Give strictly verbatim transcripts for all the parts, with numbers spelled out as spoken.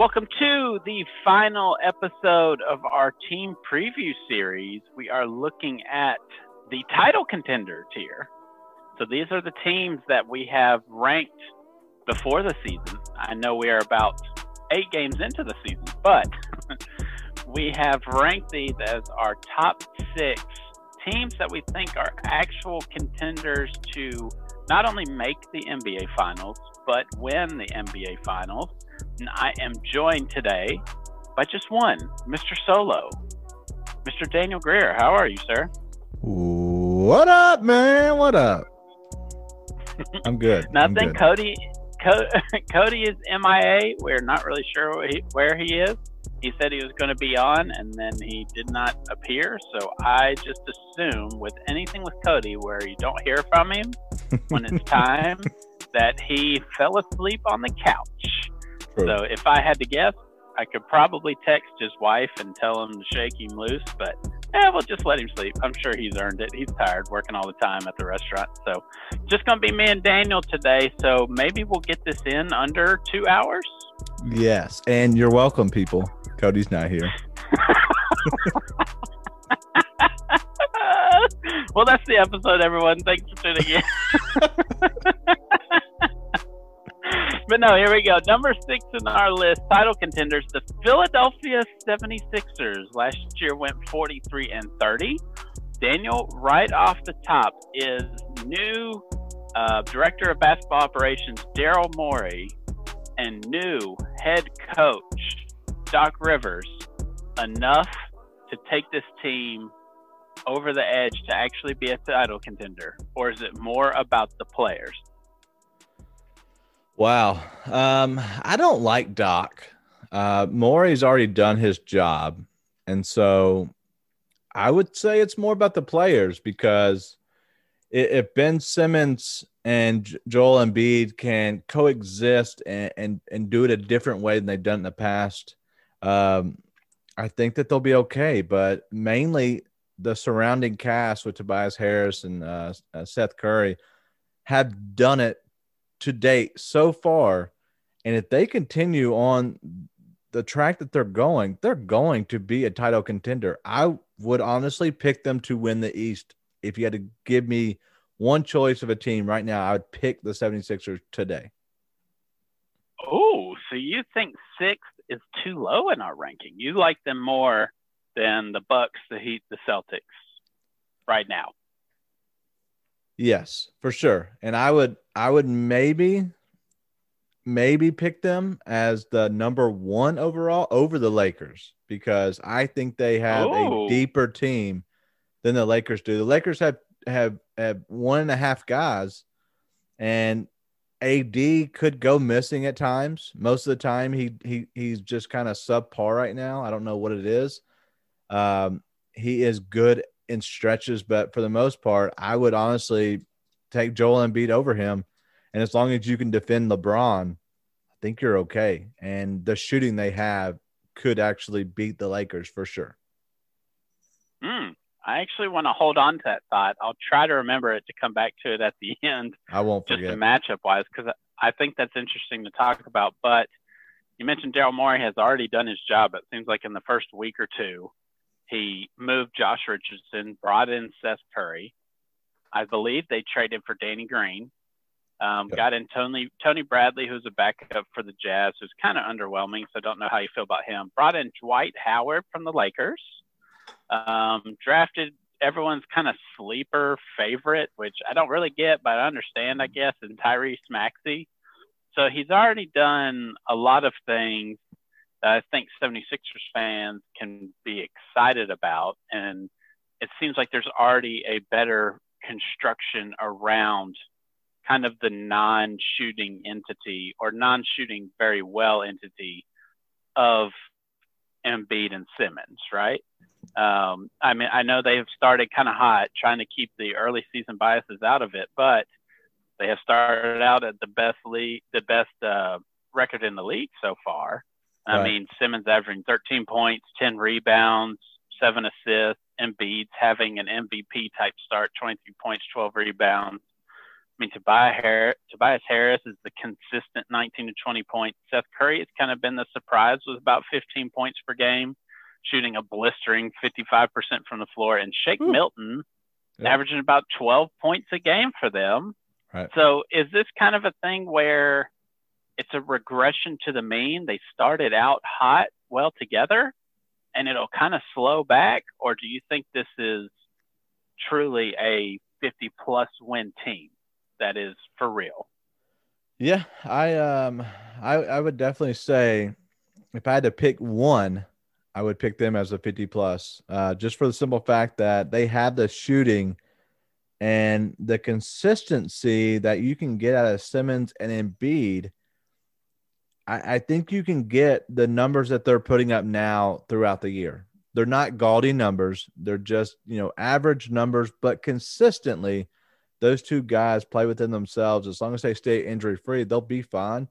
Welcome to the final episode of our team preview series. We are looking at the title contender tier. So these are the teams that we have ranked before the season. I know we are about eight games into the season, but we have ranked these as our top six teams that we think are actual contenders to not only make the N B A Finals, but win the N B A Finals. And I am joined today by just one, Mister Solo, Mister Daniel Greer. How are you, sir? What up, man? What up? I'm good. Nothing. I'm good. Cody, Co- Cody is M I A. We're not really sure where he, where he is. He said he was going to be on, and then he did not appear. So I just assume with anything with Cody where you don't hear from him when it's time, that he fell asleep on the couch. True. So if I had to guess, I could probably text his wife and tell him to shake him loose, but eh, we'll just let him sleep. I'm sure he's earned it. He's tired, working all the time at the restaurant. So just going to be me and Daniel today. So maybe we'll get this in under two hours. Yes. And you're welcome, people. Cody's not here. Well, that's the episode, everyone. Thanks for tuning in. But no, here we go. Number six in our list, title contenders, the Philadelphia seventy-sixers. Last year went forty-three and thirty. Daniel, right off the top, is new uh, director of basketball operations, Darryl Morey, and new head coach, Doc Rivers, enough to take this team over the edge to actually be a title contender? Or is it more about the players? Wow. Um, I don't like Doc. Uh, Morey's already done his job. And so I would say it's more about the players, because if Ben Simmons and Joel Embiid can coexist and, and, and do it a different way than they've done in the past, um, I think that they'll be okay. But mainly the surrounding cast with Tobias Harris and uh, uh, Seth Curry have done it to date so far, and if they continue on the track that they're going, they're going to be a title contender. I would honestly pick them to win the East. If you had to give me one choice of a team right now, I would pick the seventy-sixers today. Oh, so you think sixth is too low in our ranking. You like them more than the Bucks, the Heat, the Celtics right now. Yes, for sure. And I would I would maybe maybe pick them as the number one overall over the Lakers, because I think they have oh. a deeper team than the Lakers do. The Lakers have, have, have one and a half guys, and A D could go missing at times. Most of the time he he he's just kind of subpar right now. I don't know what it is. Um, he is good in stretches, but for the most part, I would honestly take Joel Embiid over him. And as long as you can defend LeBron, I think you're okay. And the shooting they have could actually beat the Lakers for sure. Mm, I actually want to hold on to that thought. I'll try to remember it to come back to it at the end. I won't forget. Just matchup-wise, because I think that's interesting to talk about. But you mentioned Daryl Morey has already done his job. It seems like in the first week or two, he moved Josh Richardson, brought in Seth Curry. I believe they traded for Danny Green. Um, yep. Got in Tony Tony Bradley, who's a backup for the Jazz, who's kind of underwhelming, so don't know how you feel about him. Brought in Dwight Howard from the Lakers. Um, drafted everyone's kind of sleeper favorite, which I don't really get, but I understand, I guess, is Tyrese Maxey. So he's already done a lot of things I think seventy-sixers fans can be excited about. And it seems like there's already a better construction around kind of the non-shooting entity or non-shooting very well entity of Embiid and Simmons, right? Um, I mean, I know they have started kind of hot trying to keep the early season biases out of it, but they have started out at the best league, the best uh, record in the league so far. I right. mean, Simmons averaging thirteen points, ten rebounds, seven assists. Embiid's having an M V P-type start, twenty-three points, twelve rebounds. I mean, Tobias Harris, Tobias Harris is the consistent nineteen to twenty points. Seth Curry has kind of been the surprise with about fifteen points per game, shooting a blistering fifty-five percent from the floor. And Shake Ooh. Milton yeah. averaging about twelve points a game for them. Right. So is this kind of a thing where it's a regression to the mean? They started out hot, well together, and it'll kind of slow back? Or do you think this is truly a fifty-plus win team that is for real? Yeah, I um, I, I would definitely say if I had to pick one, I would pick them as a fifty-plus, uh, just for the simple fact that they have the shooting and the consistency that you can get out of Simmons and Embiid. I, I think you can get the numbers that they're putting up now throughout the year. They're not gaudy numbers. They're just, you know, average numbers, but consistently those two guys play within themselves. As long as they stay injury free, they'll be fine.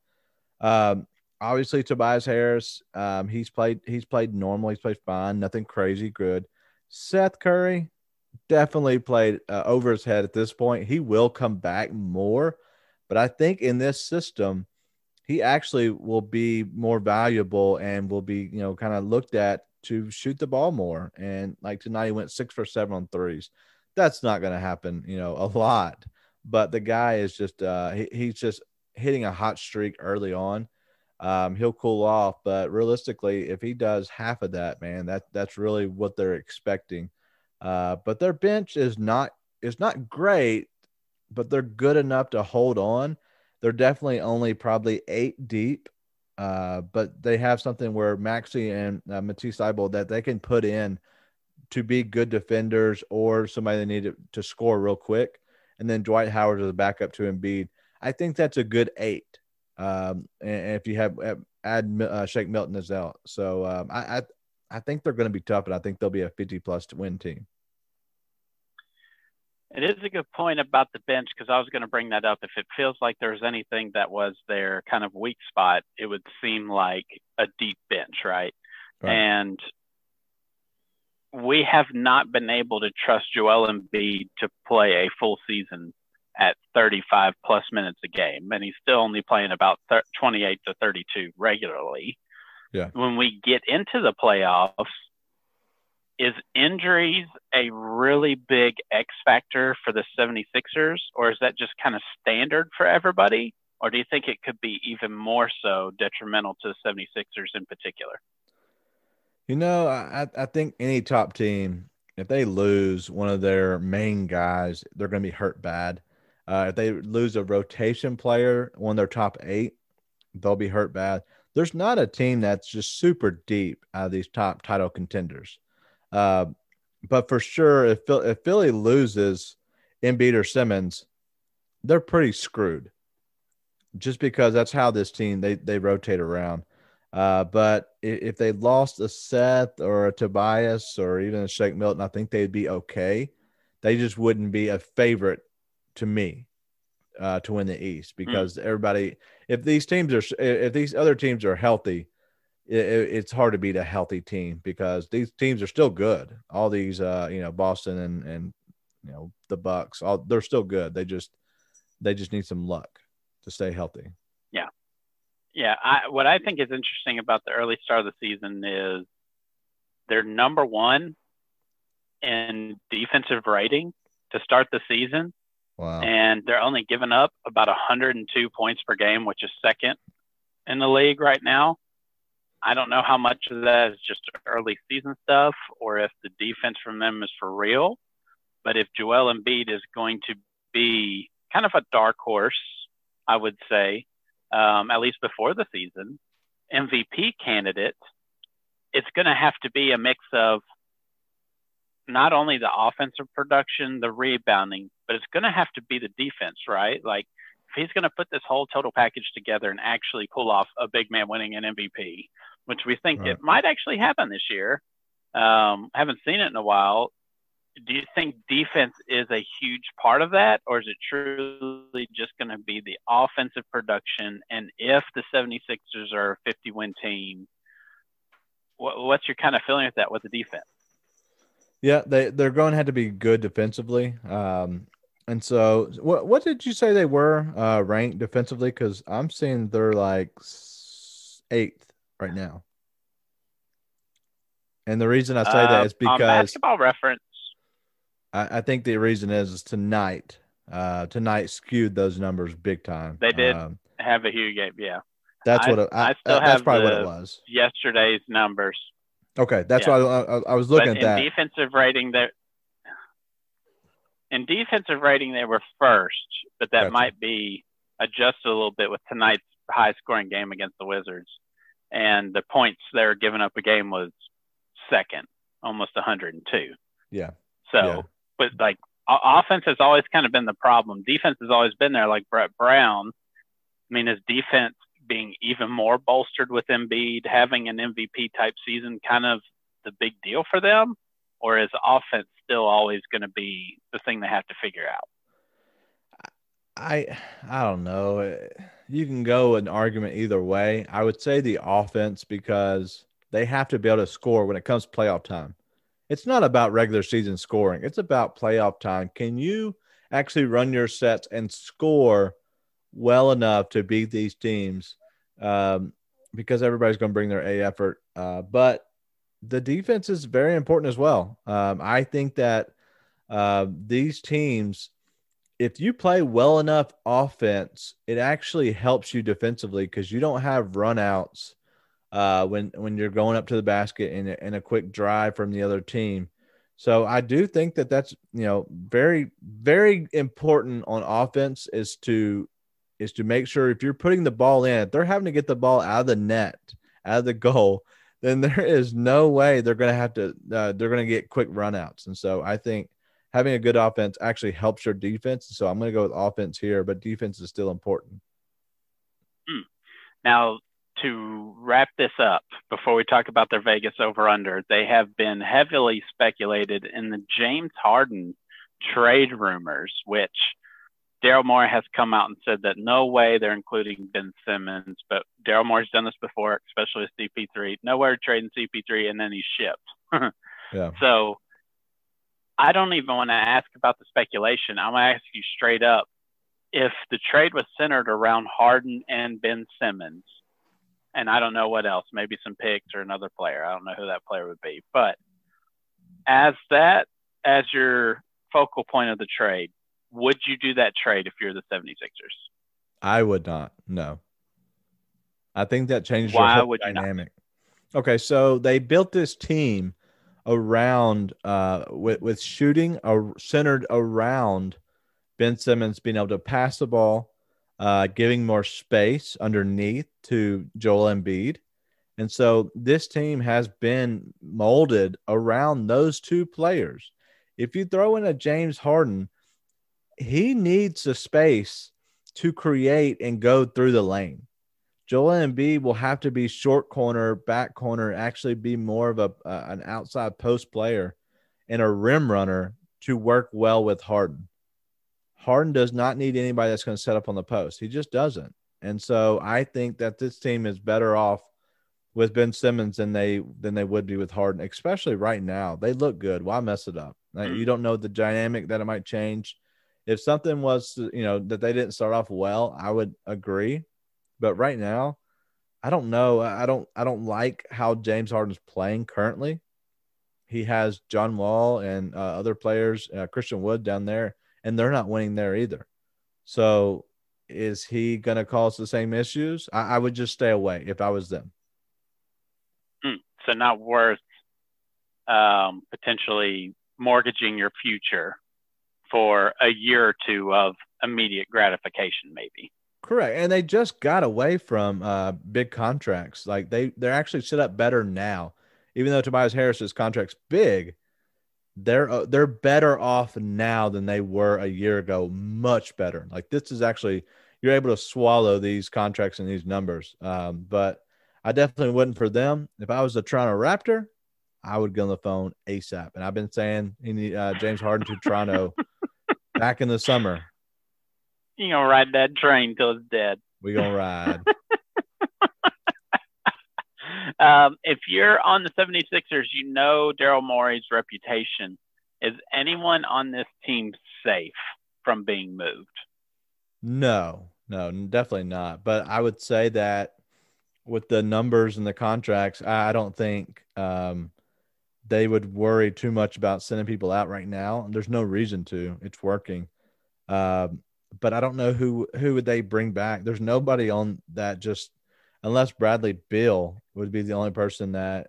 Um, obviously Tobias Harris, um, he's played, he's played normal. He's played fine. Nothing crazy good. Seth Curry definitely played uh, over his head at this point. He will come back more, but I think in this system, he actually will be more valuable and will be, you know, kind of looked at to shoot the ball more. And like tonight he went six for seven on threes. That's not going to happen, you know, a lot, but the guy is just, uh, he, he's just hitting a hot streak early on. Um, he'll cool off, but realistically, if he does half of that, man, that that's really what they're expecting. Uh, but their bench is not, is not great, but they're good enough to hold on. They're definitely only probably eight deep. Uh, but they have something where Maxey and uh, Matisse Thybulle that they can put in to be good defenders or somebody they need to, to score real quick. And then Dwight Howard is a backup to Embiid. I think that's a good eight. Um, and, and if you have add uh, Shake Milton as out. So um, I, I I think they're going to be tough, and I think they'll be a fifty-plus to win team. It is a good point about the bench, because I was going to bring that up. If it feels like there's anything that was their kind of weak spot, it would seem like a deep bench, right? right? And we have not been able to trust Joel Embiid to play a full season at thirty-five-plus minutes a game, and he's still only playing about twenty-eight to thirty-two regularly. Yeah. When we get into the playoffs, is injuries a really big X factor for the seventy-sixers, or is that just kind of standard for everybody? Or do you think it could be even more so detrimental to the seventy-sixers in particular? You know, I, I think any top team, if they lose one of their main guys, they're going to be hurt bad. Uh, if they lose a rotation player, one of their top eight, they'll be hurt bad. There's not a team that's just super deep out of these top title contenders. Uh, but for sure, if, if Philly loses Embiid or Simmons, they're pretty screwed just because that's how this team, they, they rotate around. Uh, but if, if they lost a Seth or a Tobias or even a Shake Milton, I think they'd be okay. They just wouldn't be a favorite to me uh, to win the East, because mm. everybody, if these teams are, if these other teams are healthy, it's hard to beat a healthy team, because these teams are still good. All these, uh, you know, Boston and, and, you know, the Bucks, all they're still good. They just, they just need some luck to stay healthy. Yeah. Yeah. I, what I think is interesting about the early start of the season is they're number one in defensive rating to start the season. Wow. And they're only giving up about one hundred two points per game, which is second in the league right now. I don't know how much of that is just early season stuff or if the defense from them is for real. But if Joel Embiid is going to be kind of a dark horse, I would say, um, at least before the season, M V P candidate, it's going to have to be a mix of not only the offensive production, the rebounding, but it's going to have to be the defense, right? Like, if he's going to put this whole total package together and actually pull off a big man winning an M V P, which we think right. it might actually happen this year. Um, haven't seen it in a while. Do you think defense is a huge part of that? Or is it truly just going to be the offensive production? And if the seventy-sixers are a fifty win team, what, what's your kind of feeling with that, with the defense? Yeah, they, they're going to have to be good defensively. Um, And so what what did you say they were uh, ranked defensively? Because I'm seeing they're like eighth right now. And the reason I say uh, that is because Basketball Reference. I, I think the reason is, is tonight, uh, tonight skewed those numbers big time. They did um, have a huge game. Yeah. That's I, what it, I, I still I, that's have probably what it was. Yesterday's numbers. Okay. That's yeah. why I, I, I was looking but at in that defensive rating there. In defensive rating, they were first, but that gotcha. might be adjusted a little bit with tonight's high-scoring game against the Wizards. And the points they were giving up a game was second, almost one hundred two. Yeah. So, yeah. but, like, offense has always kind of been the problem. Defense has always been there. Like Brett Brown, I mean, his defense being even more bolstered with Embiid, having an M V P-type season, kind of the big deal for them. Or is offense still always going to be the thing they have to figure out? I I don't know. You can go an argument either way. I would say the offense, because they have to be able to score when it comes to playoff time. It's not about regular season scoring. It's about playoff time. Can you actually run your sets and score well enough to beat these teams? Um, because everybody's going to bring their A effort. Uh, but the defense is very important as well. Um, I think that uh, these teams, if you play well enough offense, it actually helps you defensively because you don't have runouts uh, when when you're going up to the basket and, and a quick drive from the other team. So I do think that that's you know very very important on offense is to is to make sure if you're putting the ball in, if they're having to get the ball out of the net, out of the goal, then there is no way they're going to have to uh, – they're going to get quick runouts. And so I think having a good offense actually helps your defense. So I'm going to go with offense here, but defense is still important. Hmm. Now, to wrap this up, before we talk about their Vegas over-under, they have been heavily speculated in the James Harden trade rumors, which Darryl Morey has come out and said that no way they're including Ben Simmons, but Darryl Morey's done this before, especially with C P three. Nowhere trading C P three, and then he's shipped. yeah. So I don't even want to ask about the speculation. I'm going to ask you straight up. If the trade was centered around Harden and Ben Simmons, and I don't know what else, maybe some picks or another player. I don't know who that player would be. But as that, as your focal point of the trade, would you do that trade if you're the seventy-sixers? I would not. No. I think that changed Why your whole would dynamic. You okay, so they built this team around uh, with, with shooting uh, centered around Ben Simmons being able to pass the ball, uh, giving more space underneath to Joel Embiid. And so this team has been molded around those two players. If you throw in a James Harden, he needs the space to create and go through the lane. Joel Embiid will have to be short corner, back corner, actually be more of a uh, an outside post player and a rim runner to work well with Harden. Harden does not need anybody that's going to set up on the post. He just doesn't. And so I think that this team is better off with Ben Simmons than they than they would be with Harden, especially right now. They look good. Why mess it up? Like, you don't know the dynamic that it might change. If something was, you know, that they didn't start off well, I would agree. But right now, I don't know. I don't I don't like how James Harden's playing currently. He has John Wall and uh, other players, uh, Christian Wood down there, and they're not winning there either. So is he going to cause the same issues? I, I would just stay away if I was them. Mm, so not worth um, potentially mortgaging your future for a year or two of immediate gratification, maybe. Correct. And they just got away from uh, big contracts. Like they, they're actually set up better now. Even though Tobias Harris's contract's big, they're, uh, they're better off now than they were a year ago. Much better. Like this is actually, you're able to swallow these contracts and these numbers. Um, but I definitely wouldn't for them. If I was a Toronto Raptor, I would get on the phone ASAP. And I've been saying uh, James Harden to Toronto back in the summer. You're going to ride that train till it's dead. We're going to ride. um, if you're on the seventy-sixers, you know Daryl Morey's reputation. Is anyone on this team safe from being moved. No, no, definitely not. But I would say that with the numbers and the contracts, I don't think um, they would worry too much about sending people out right now. There's no reason to. It's working. Um, but I don't know who, who would they bring back. There's nobody on that, just unless Bradley Beal would be the only person that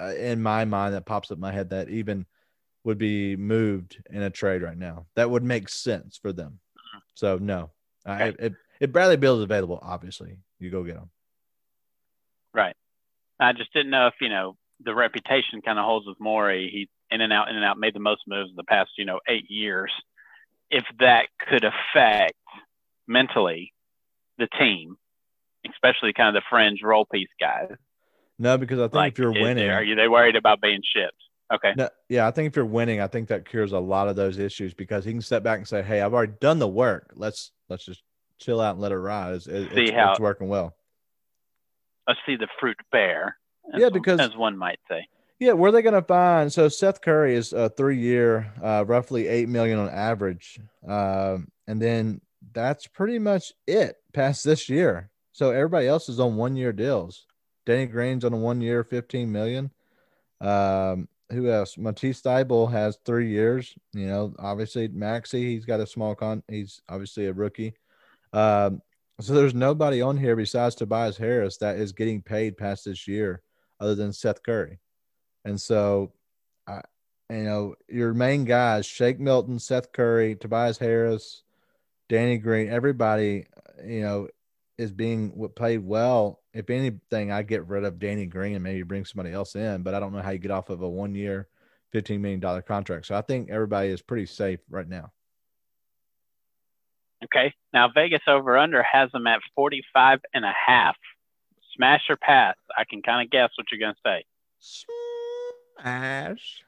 uh, in my mind that pops up in my head that even would be moved in a trade right now. That would make sense for them. So no, okay. I, if, if Bradley Beal is available, obviously you go get him. Right. I just didn't know if, you know, the reputation kind of holds with Morey. He in and out, in and out, made the most moves in the past, you know, eight years. If that could affect mentally the team, especially kind of the fringe role piece guys. No, because I think like, if you're winning, are you they worried about being shipped? Okay. No, yeah, I think if you're winning, I think that cures a lot of those issues because he can step back and say, "Hey, I've already done the work. Let's let's just chill out and let it rise. It, see it's, how it's working well. Let's see the fruit bear." As, yeah, because as one might say. Yeah, where are they going to find? So Seth Curry is a three-year, uh, roughly eight million on average, um, and then that's pretty much it past this year. So everybody else is on one-year deals. Danny Green's on a one-year, fifteen million. Um, who else? Matisse Thybulle has three years. You know, obviously Maxey, he's got a small con. He's obviously a rookie. Um, so there's nobody on here besides Tobias Harris that is getting paid past this year, other than Seth Curry. And so, uh, you know, your main guys, Shake Milton, Seth Curry, Tobias Harris, Danny Green, everybody, you know, is being played well. If anything, I get rid of Danny Green and maybe bring somebody else in, but I don't know how you get off of a one-year, fifteen million dollars contract. So I think everybody is pretty safe right now. Okay. Now, Vegas over-under has them at forty-five and a half. Smash or pass? I can kind of guess what you're going to say. Smash.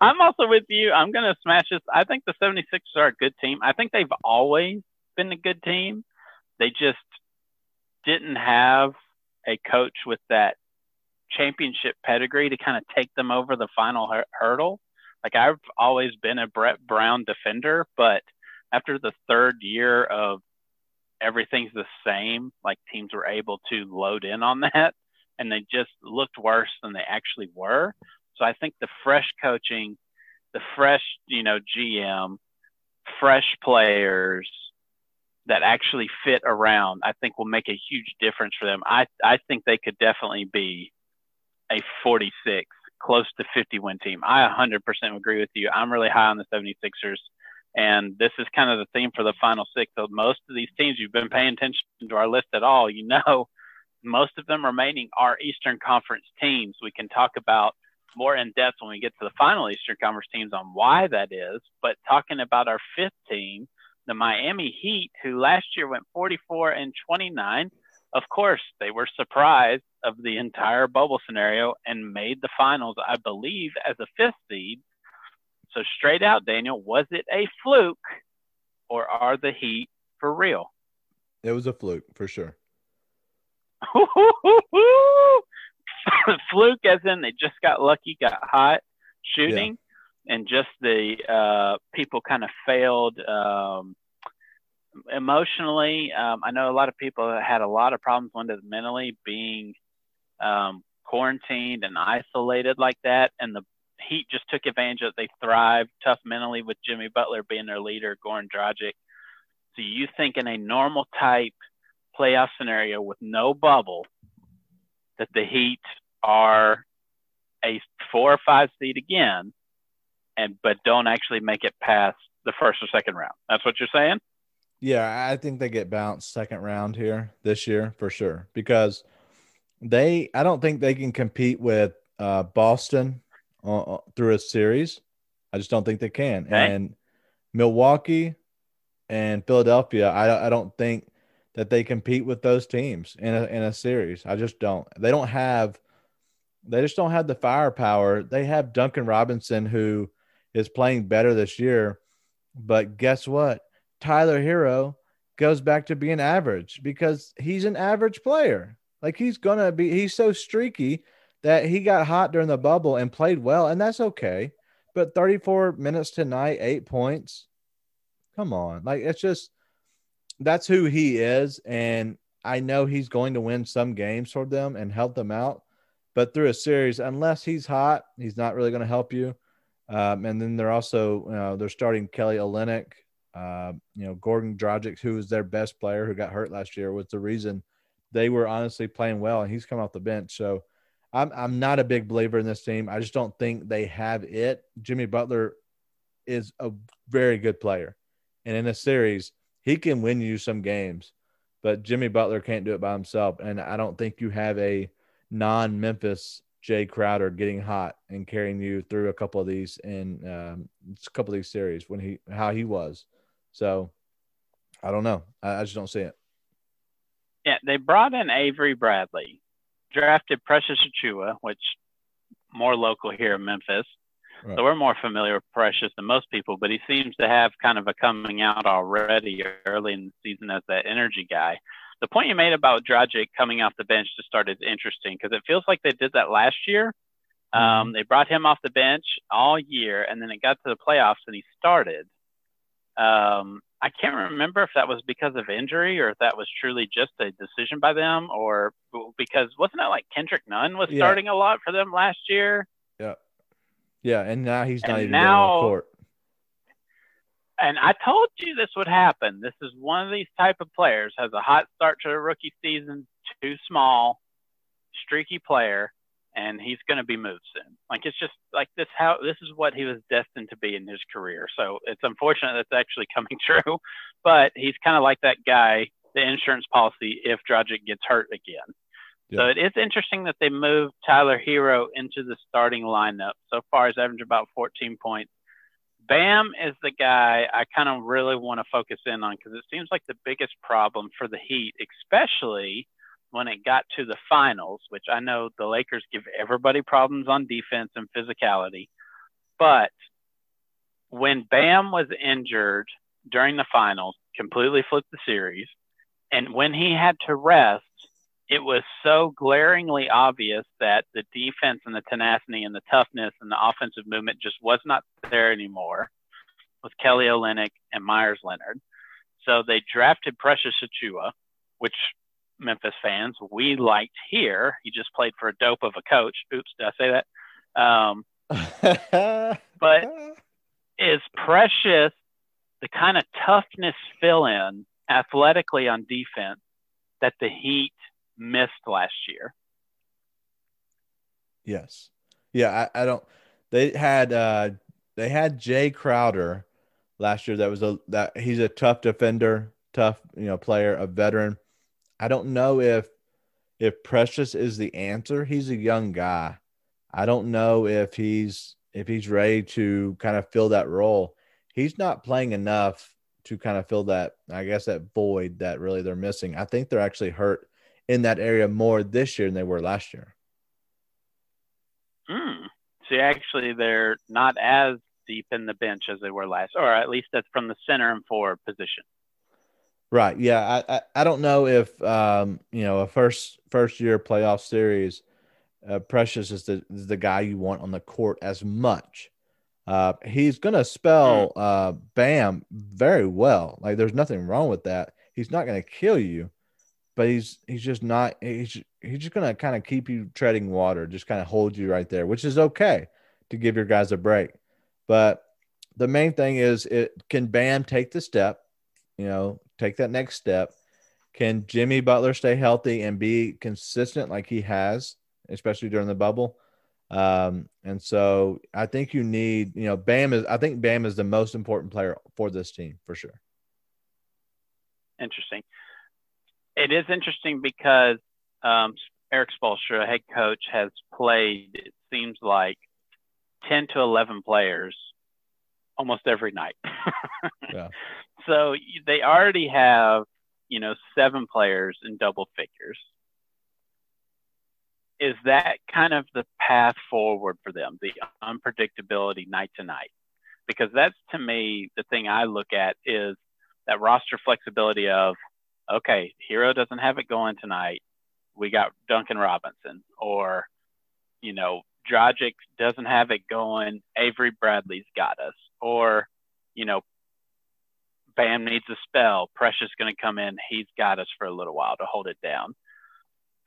I'm also with you. I'm going to smash this. I think the seventy-sixers are a good team. I think they've always been a good team. They just didn't have a coach with that championship pedigree to kind of take them over the final hur- hurdle. Like, I've always been a Brett Brown defender, but after the third year of everything's the same, like teams were able to load in on that, and they just looked worse than they actually were. So I think the fresh coaching, the fresh, you know, G M, fresh players that actually fit around, I think will make a huge difference for them. I, I think they could definitely be a forty-six, close to fifty win team. I one hundred percent agree with you. I'm really high on the seventy-sixers. And this is kind of the theme for the final six. So most of these teams, you've been paying attention to our list at all, you know, most of them remaining are Eastern Conference teams. We can talk about more in depth when we get to the final Eastern Conference teams on why that is. But talking about our fifth team, the Miami Heat, who last year went forty-four and twenty-nine. Of course, they were surprised of the entire bubble scenario and made the finals, I believe, as a fifth seed. So straight out, Daniel, was it a fluke or are the Heat for real? It was a fluke for sure. Fluke as in they just got lucky, got hot shooting, yeah. And just the uh, people kind of failed um, emotionally. Um, I know a lot of people had a lot of problems one day mentally being um, quarantined and isolated like that, and the Heat just took advantage of it. They thrived tough mentally with Jimmy Butler being their leader, Goran Dragic. So you think in a normal type playoff scenario with no bubble that the Heat are a four or five seed again, and but don't actually make it past the first or second round? That's what you're saying? Yeah, I think they get bounced second round here this year for sure because they I don't think they can compete with uh, Boston Uh, through a series. I just don't think they can. Okay. And Milwaukee and Philadelphia, I, I don't think that they compete with those teams in a, in a series. I just don't. They don't have – they just don't have the firepower. They have Duncan Robinson, who is playing better this year. But guess what? Tyler Hero goes back to being average because he's an average player. Like, he's going to be – he's so streaky that he got hot during the bubble and played well, and that's okay. But thirty-four minutes tonight, eight points. Come on. Like, it's just – that's who he is, and I know he's going to win some games for them and help them out. But through a series, unless he's hot, he's not really going to help you. Um, and then they're also uh, – they're starting Kelly Olynyk, uh, you know, Goran Dragic, who was their best player who got hurt last year, was the reason they were honestly playing well, and he's come off the bench. So, I'm I'm not a big believer in this team. I just don't think they have it. Jimmy Butler is a very good player. And in a series, he can win you some games. But Jimmy Butler can't do it by himself. And I don't think you have a non-Memphis Jay Crowder getting hot and carrying you through a couple of these in um, a couple of these series when he how he was. So, I don't know. I, I just don't see it. Yeah, they brought in Avery Bradley. Drafted Precious Achiuwa, which more local here in Memphis. Right. So we're more familiar with Precious than most people, but he seems to have kind of a coming out already early in the season as that energy guy. The point you made about Dragic coming off the bench to start is interesting because it feels like they did that last year. Um, mm-hmm. They brought him off the bench all year, and then it got to the playoffs and he started. Um, I can't remember if that was because of injury or if that was truly just a decision by them, or because wasn't that like Kendrick Nunn was yeah. starting a lot for them last year? Yeah. Yeah. And now he's and not even now, on the court. And I told you this would happen. This is one of these type of players, has a hot start to the rookie season, too small, streaky player, and he's going to be moved soon. Like, it's just like this, how this is what he was destined to be in his career. So it's unfortunate that's actually coming true, but he's kind of like that guy, the insurance policy, if Dragic gets hurt again. Yeah. So it is interesting that they moved Tyler Hero into the starting lineup. So far, he's averaged about fourteen points. Bam is the guy I kind of really want to focus in on because it seems like the biggest problem for the Heat, especially when it got to the finals, which I know the Lakers give everybody problems on defense and physicality. But when Bam was injured during the finals, completely flipped the series. And when he had to rest, it was so glaringly obvious that the defense and the tenacity and the toughness and the offensive movement just was not there anymore with Kelly Olynyk and Myers Leonard. So they drafted Precious Achiuwa, which Memphis fans we liked here. He just played for a dope of a coach. Oops, did I say that? Um, but is Precious the kind of toughness fill-in athletically on defense that the Heat missed last year? Yes. Yeah, I, I don't. They had uh, they had Jay Crowder last year. That was a that he's a tough defender, tough you know player, a veteran. I don't know if if Precious is the answer. He's a young guy. I don't know if he's if he's ready to kind of fill that role. He's not playing enough to kind of fill that, I guess, that void that really they're missing. I think they're actually hurt in that area more this year than they were last year. Mm. See, actually, they're not as deep in the bench as they were last, or at least that's from the center and forward position. Right. Yeah. I, I, I don't know if, um, you know, a first first year playoff series, uh, Precious is the, is the guy you want on the court as much. Uh, he's going to spell uh, Bam very well. Like, there's nothing wrong with that. He's not going to kill you, but he's, he's just not, he's, he's just going to kind of keep you treading water, just kind of hold you right there, which is okay to give your guys a break. But the main thing is, it can Bam take the step, you know, take that next step? Can Jimmy Butler stay healthy and be consistent like he has, especially during the bubble? Um, and so I think you need, you know, Bam is, I think Bam is the most important player for this team for sure. Interesting. It is interesting because um, Eric Spoelstra, head coach, has played, it seems like, ten to eleven players almost every night. Yeah. So they already have, you know, seven players in double figures. Is that kind of the path forward for them, the unpredictability night to night? Because that's, to me, the thing I look at is that roster flexibility of, okay, Hero doesn't have it going tonight. We got Duncan Robinson, or, you know, Dragic doesn't have it going, Avery Bradley's got us. Or, you know, Bam needs a spell, Precious going to come in, he's got us for a little while to hold it down.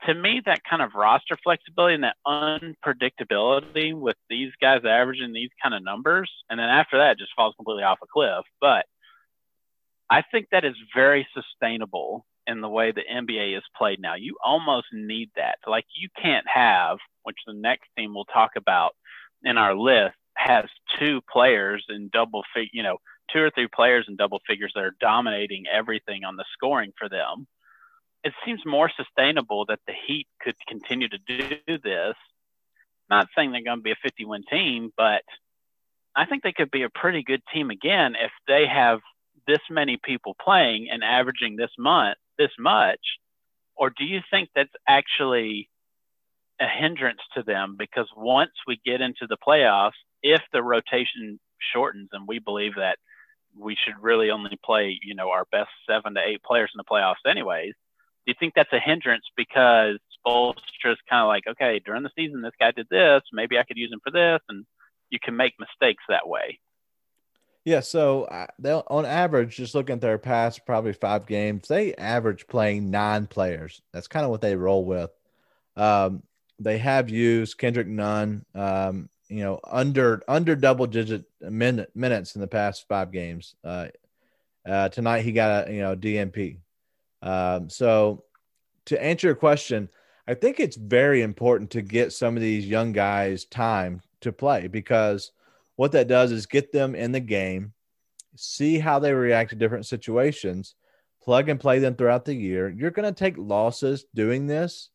To me, that kind of roster flexibility and that unpredictability with these guys averaging these kind of numbers, and then after that, it just falls completely off a cliff. But I think that is very sustainable in the way the N B A is played now. You almost need that. Like, you can't have, which the next team we'll talk about in our list, has two players in double fig, you know, two or three players in double figures that are dominating everything on the scoring for them. It seems more sustainable that the Heat could continue to do this. Not saying they're going to be a fifty-win team, but I think they could be a pretty good team again if they have this many people playing and averaging this month, this much. Or do you think that's actually a hindrance to them? Because once we get into the playoffs, if the rotation shortens, and we believe that we should really only play, you know, our best seven to eight players in the playoffs anyways, do you think that's a hindrance because Spoelstra's kind of like, okay, during the season, this guy did this, maybe I could use him for this, and you can make mistakes that way? Yeah, so they'll, on average, just looking at their past probably five games, they average playing nine players. That's kind of what they roll with. Um, they have used Kendrick Nunn, um, you know, under under double-digit minute, minutes in the past five games. Uh, uh, tonight he got a, you know, D N P. Um, so to answer your question, I think it's very important to get some of these young guys time to play, because what that does is get them in the game, see how they react to different situations, plug and play them throughout the year. You're going to take losses doing this,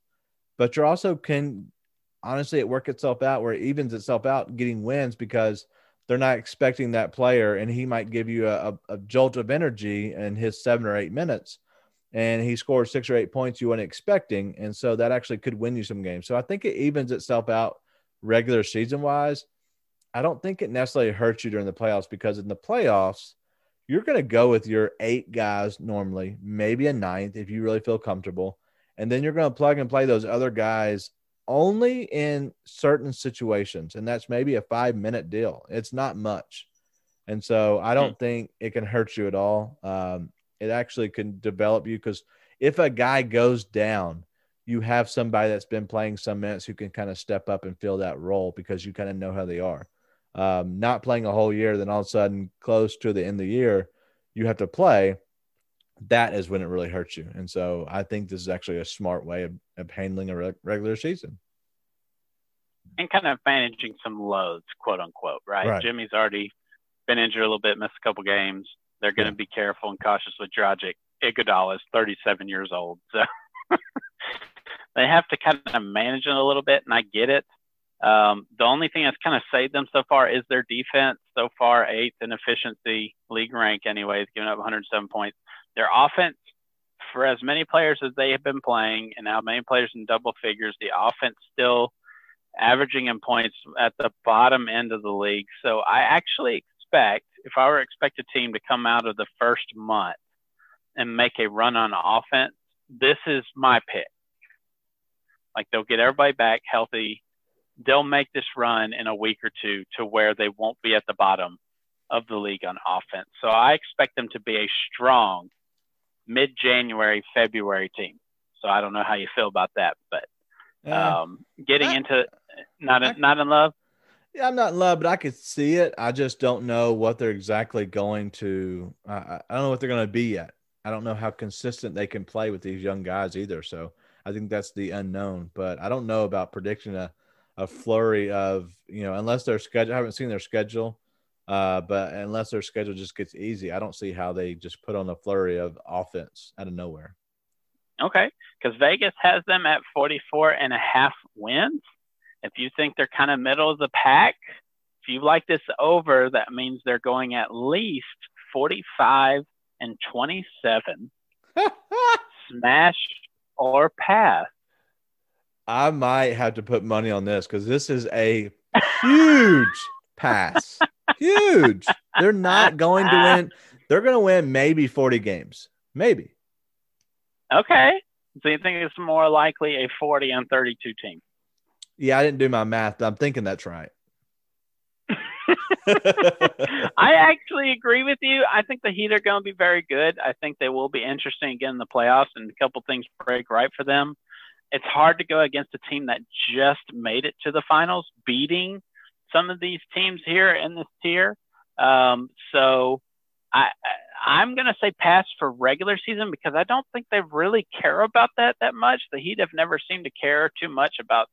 but you're also can honestly, it work itself out where it evens itself out getting wins, because they're not expecting that player. And he might give you a, a, a jolt of energy in his seven or eight minutes. And he scored six or eight points you weren't expecting. And so that actually could win you some games. So I think it evens itself out regular season wise. I don't think it necessarily hurts you during the playoffs, because in the playoffs, you're going to go with your eight guys normally, maybe a ninth if you really feel comfortable. And then you're going to plug and play those other guys only in certain situations. And that's maybe a five minute deal. It's not much. And so I don't think it can hurt you at all. Um, It actually can develop you, because if a guy goes down, you have somebody that's been playing some minutes who can kind of step up and fill that role, because you kind of know how they are. Um, not playing a whole year, then all of a sudden close to the end of the year, you have to play. That is when it really hurts you. And so I think this is actually a smart way of, of handling a re- regular season. And kind of managing some loads, quote unquote, right? right. Jimmy's already been injured a little bit, missed a couple games. They're going to be careful and cautious with Dragic. Iguodala is thirty-seven years old, so they have to kind of manage it a little bit, and I get it. Um, the only thing that's kind of saved them so far is their defense. So far, eighth in efficiency, league rank anyways, giving up one hundred seven points. Their offense, for as many players as they have been playing and how many players in double figures, the offense still averaging in points at the bottom end of the league. So I actually expect, if I were to expect a team to come out of the first month and make a run on offense, this is my pick. Like, they'll get everybody back healthy. They'll make this run in a week or two to where they won't be at the bottom of the league on offense. So I expect them to be a strong mid-January, February team. So I don't know how you feel about that, but um, getting into not in, not in love. Yeah, I'm not in love, but I could see it. I just don't know what they're exactly going to uh, – I don't know what they're going to be yet. I don't know how consistent they can play with these young guys either. So I think that's the unknown. But I don't know about predicting a, a flurry of – you know, unless their schedule – I haven't seen their schedule. Uh, but unless their schedule just gets easy, I don't see how they just put on a flurry of offense out of nowhere. Okay, because Vegas has them at forty-four and a half wins. If you think they're kind of middle of the pack, if you like this over, that means they're going at least forty-five and twenty-seven. Smash or pass. I might have to put money on this, because this is a huge pass. Huge. They're not going to win. They're going to win maybe forty games. Maybe. Okay. So you think it's more likely a forty and thirty-two team? Yeah, I didn't do my math, but I'm thinking that's right. I actually agree with you. I think the Heat are going to be very good. I think they will be interesting again in the playoffs, and a couple things break right for them. It's hard to go against a team that just made it to the finals, beating some of these teams here in this tier. Um, so I, I, I'm going to say pass for regular season because I don't think they really care about that that much. The Heat have never seemed to care too much about,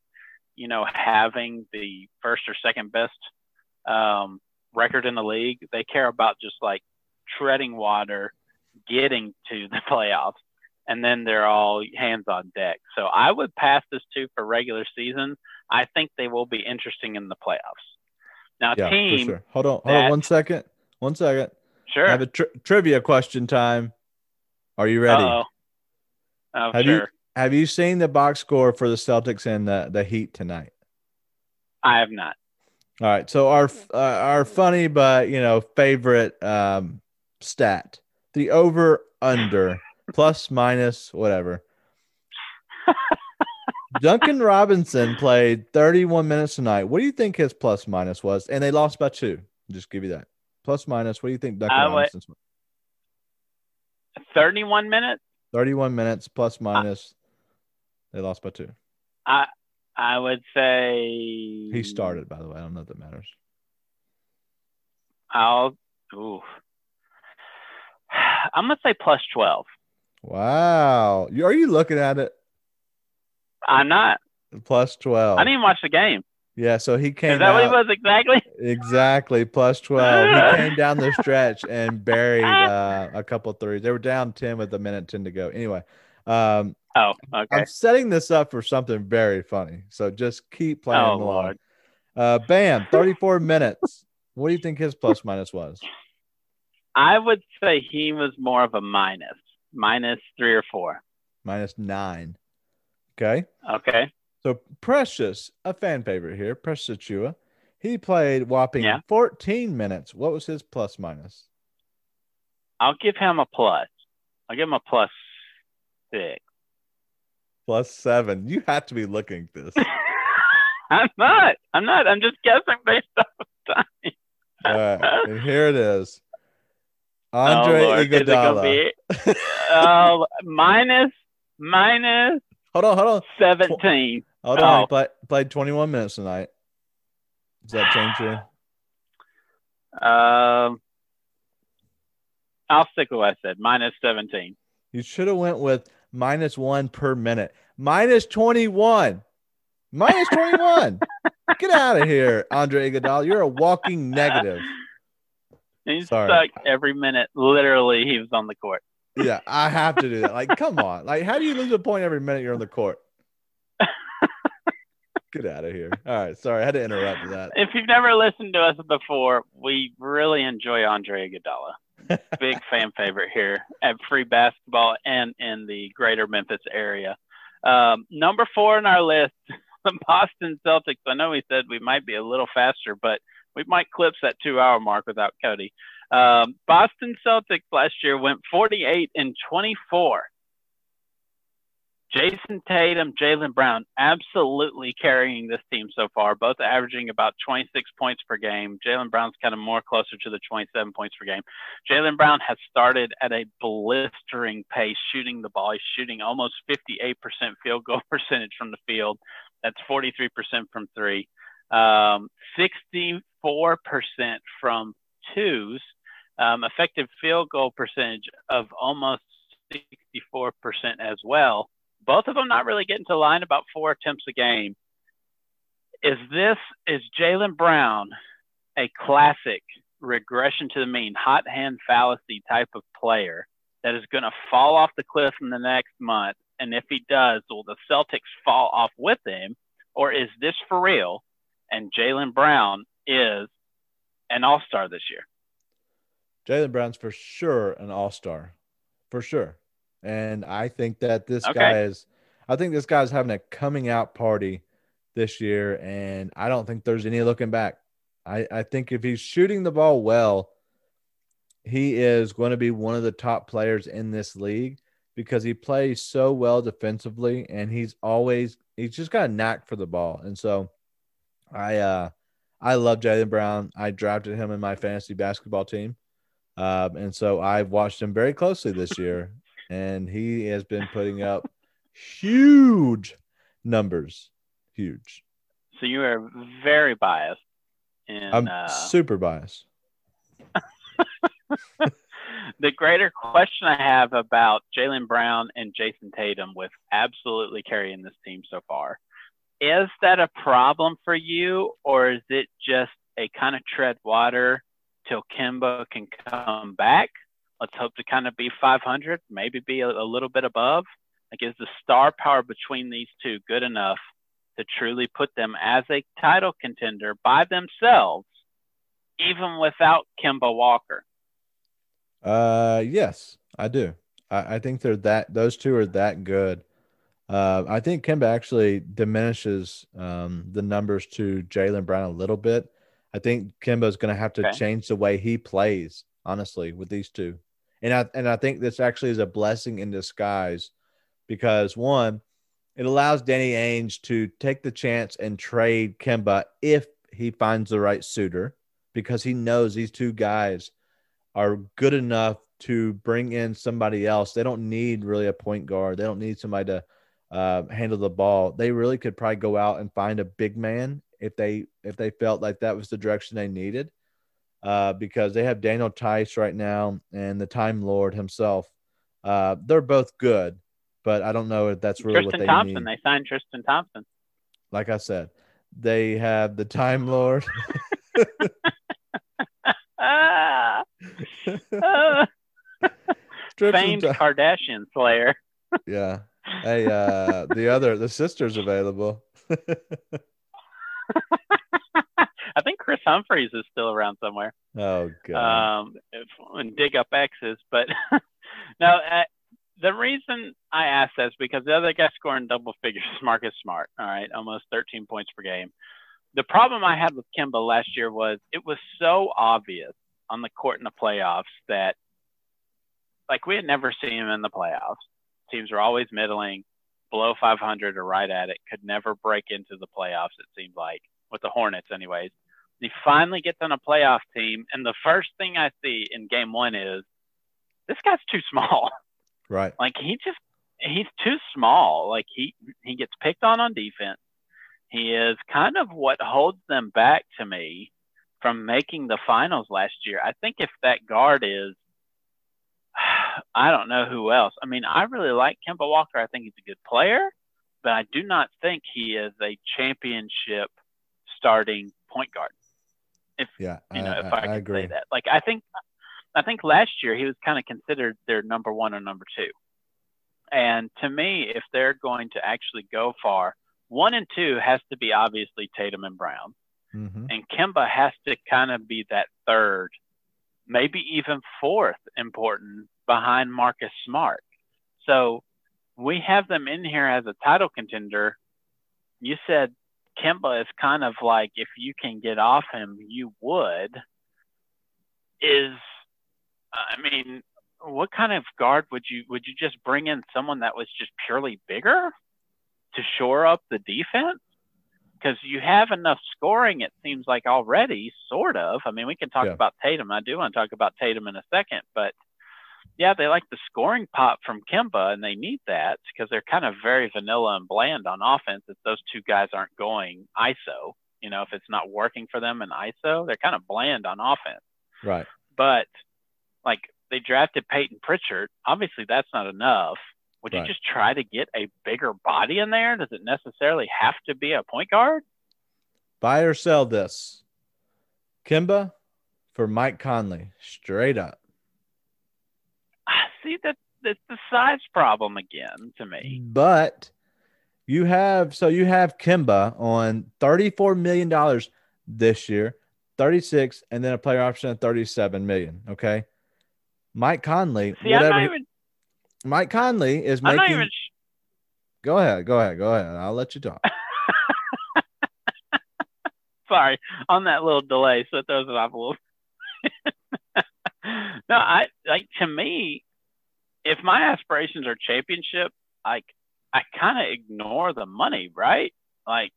you know, having the first or second best um, record in the league. They care about just like treading water, getting to the playoffs, and then they're all hands on deck. So I would pass this two for regular season. I think they will be interesting in the playoffs. Now, yeah, team. For sure. Hold on, hold that, on one second. One second. Sure. I have a tri- trivia question time. Are you ready? Uh-oh. Oh, have sure. You, have you seen the box score for the Celtics and the, the Heat tonight? I have not. All right. So our uh, our funny but you know favorite um, stat: the over under plus minus whatever. Duncan Robinson played thirty-one minutes tonight. What do you think his plus minus was? And they lost by two. I'll just give you that. Plus minus. What do you think Duncan uh, Robinson's was? thirty-one minutes? thirty-one minutes plus minus. Uh, they lost by two. I I would say. He started, by the way. I don't know if that matters. I'll. Ooh. I'm going to say plus twelve. Wow. Are you looking at it? I'm not. Plus twelve. I didn't even watch the game. Yeah, so he came. Is that out, what he was exactly? Exactly, plus twelve. He came down the stretch and buried uh, a couple threes. They were down ten with a minute ten to go. Anyway, um, oh, okay. I'm setting this up for something very funny. So just keep playing oh, along. Lord. Uh, Bam, thirty-four minutes. What do you think his plus minus was? I would say he was more of a minus, minus three or four, minus nine. Okay. Okay. So Precious, a fan favorite here, Precious Achiuwa, he played whopping yeah. fourteen minutes. What was his plus minus? I'll give him a plus. I'll give him a plus six. Plus seven. You have to be looking at this. I'm not. I'm not. I'm just guessing based off of time. All right. And here it is. Andre oh, Lord, Iguodala. Is it gonna be, uh, minus, minus. Hold on, hold on. seventeen. Hold on. Oh. He play, played twenty-one minutes tonight. Does that change you? Um, I'll stick with what I said. Minus seventeen. You should have went with minus one per minute. Minus twenty-one. Minus twenty-one. Get out of here, Andre Iguodala. You're a walking negative. He's Sorry. stuck every minute. Literally, he was on the court. Yeah, I have to do that. Like, come on. Like, how do you lose a point every minute you're on the court? Get out of here. All right. Sorry, I had to interrupt that. If you've never listened to us before, we really enjoy Andre Iguodala. Big fan favorite here at Free Basketball and in the greater Memphis area. Um, number four on our list, the Boston Celtics. I know we said we might be a little faster, but we might clip that two-hour mark without Cody. Um, Boston Celtics last year went forty-eight and twenty-four. Jason Tatum, Jaylen Brown, absolutely carrying this team so far, both averaging about twenty-six points per game. Jaylen Brown's kind of more closer to the twenty-seven points per game. Jaylen Brown has started at a blistering pace shooting the ball. He's shooting almost fifty-eight percent field goal percentage from the field. That's forty-three percent from three. Um, sixty-four percent from twos. Um, effective field goal percentage of almost sixty-four percent as well. Both of them not really getting to line, about four attempts a game. Is this, is Jaylen Brown a classic regression to the mean, hot hand fallacy type of player that is going to fall off the cliff in the next month? And if he does, will the Celtics fall off with him? Or is this for real? And Jaylen Brown is an all-star this year. Jaylen Brown's for sure an all-star, for sure. And I think that this okay. guy is – I think this guy's having a coming-out party this year, and I don't think there's any looking back. I, I think if he's shooting the ball well, he is going to be one of the top players in this league because he plays so well defensively, and he's always – he's just got a knack for the ball. And so I uh, I love Jaylen Brown. I drafted him in my fantasy basketball team, um, and so I've watched him very closely this year, and he has been putting up huge numbers, huge. So you are very biased. In, I'm uh... super biased. The greater question I have about Jaylen Brown and Jason Tatum with absolutely carrying this team so far, is that a problem for you, or is it just a kind of tread water till Kemba can come back? Let's hope to kind of be five hundred, maybe be a, a little bit above. Like, is the star power between these two good enough to truly put them as a title contender by themselves, even without Kemba Walker? Uh, yes, I do. I, I think they're that, those two are that good. Uh, I think Kemba actually diminishes um, the numbers to Jaylen Brown a little bit. I think Kemba's going to have to okay. change the way he plays, honestly, with these two. And I, and I think this actually is a blessing in disguise because, one, it allows Danny Ainge to take the chance and trade Kemba if he finds the right suitor, because he knows these two guys are good enough to bring in somebody else. They don't need really a point guard. They don't need somebody to uh, handle the ball. They really could probably go out and find a big man if they if they felt like that was the direction they needed, uh, because they have Daniel Tice right now and the Time Lord himself. Uh, they're both good, but I don't know if that's really Tristan what they Thompson. need. They signed Tristan Thompson. Like I said, they have the Time Lord. Ah, uh, famed Kardashian slayer. Yeah. Hey, uh, the other, the sister's available. I think Chris Humphreys is still around somewhere. Oh, God. Um, if, and dig up exes. But no, uh, the reason I ask that is because the other guy scoring double figures is Marcus Smart. All right. Almost thirteen points per game. The problem I had with Kemba last year was it was so obvious on the court in the playoffs that, like, we had never seen him in the playoffs. Teams were always middling, below five hundred or right at it, could never break into the playoffs, it seemed like, with the Hornets anyways. He finally gets on a playoff team, and the first thing I see in game one is, this guy's too small. Right. Like, he just – he's too small. Like, he, he gets picked on on defense. He is kind of what holds them back to me from making the finals last year. I think if that guard is, I don't know who else. I mean, I really like Kemba Walker. I think he's a good player, but I do not think he is a championship starting point guard. If yeah, you know, I, if I, I can agree. say that, like I think, I think last year he was kind of considered their number one or number two. And to me, if they're going to actually go far, one and two has to be obviously Tatum and Brown. Mm-hmm. And Kemba has to kind of be that third, maybe even fourth important behind Marcus Smart. So we have them in here as a title contender. You said Kemba is kind of like, if you can get off him, you would. Is, I mean, what kind of guard would you, would you just bring in someone that was just purely bigger to shore up the defense? Because you have enough scoring, it seems like, already, sort of. I mean, we can talk yeah. about Tatum. I do want to talk about Tatum in a second. But, yeah, they like the scoring pop from Kemba, and they need that because they're kind of very vanilla and bland on offense if those two guys aren't going I S O. You know, if it's not working for them in I S O, they're kind of bland on offense. Right. But, like, they drafted Peyton Pritchard. Obviously, that's not enough. Would right. you just try to get a bigger body in there? Does it necessarily have to be a point guard? Buy or sell this. Kemba for Mike Conley, straight up. I see that that's the size problem again to me. But you have – so you have Kemba on thirty-four million dollars this year, thirty-six, and then a player option of thirty-seven million dollars, okay? Mike Conley, see, whatever – I'm not even- Mike Conley is making. I'm not even sh- go ahead, go ahead, go ahead. I'll let you talk. Sorry, on that little delay, so it throws it off a little. No, I like to me, if my aspirations are championship, like I kind of ignore the money, right? Like,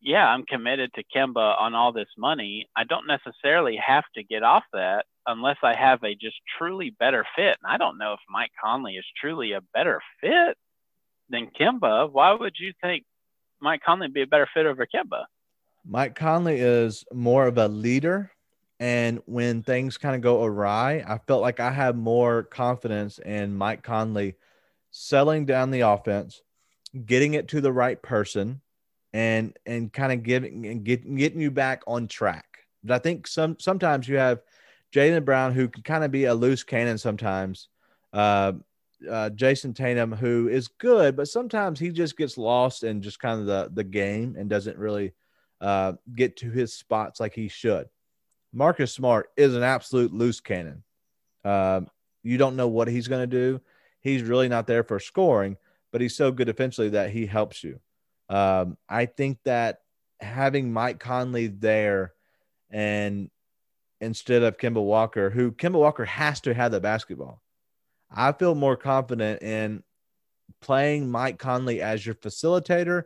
yeah, I'm committed to Kemba on all this money. I don't necessarily have to get off that unless I have a just truly better fit. And I don't know if Mike Conley is truly a better fit than Kemba. Why would you think Mike Conley would be a better fit over Kemba? Mike Conley is more of a leader. And when things kind of go awry, I felt like I had more confidence in Mike Conley selling down the offense, getting it to the right person, and and kind of getting and getting getting you back on track. But I think some sometimes you have Jaylen Brown, who can kind of be a loose cannon sometimes. Uh, uh, Jason Tatum, who is good, but sometimes he just gets lost in just kind of the the game and doesn't really uh, get to his spots like he should. Marcus Smart is an absolute loose cannon. Uh, you don't know what he's going to do. He's really not there for scoring, but he's so good defensively that he helps you. Um, I think that having Mike Conley there and instead of Kemba Walker, who Kemba Walker has to have the basketball, I feel more confident in playing Mike Conley as your facilitator,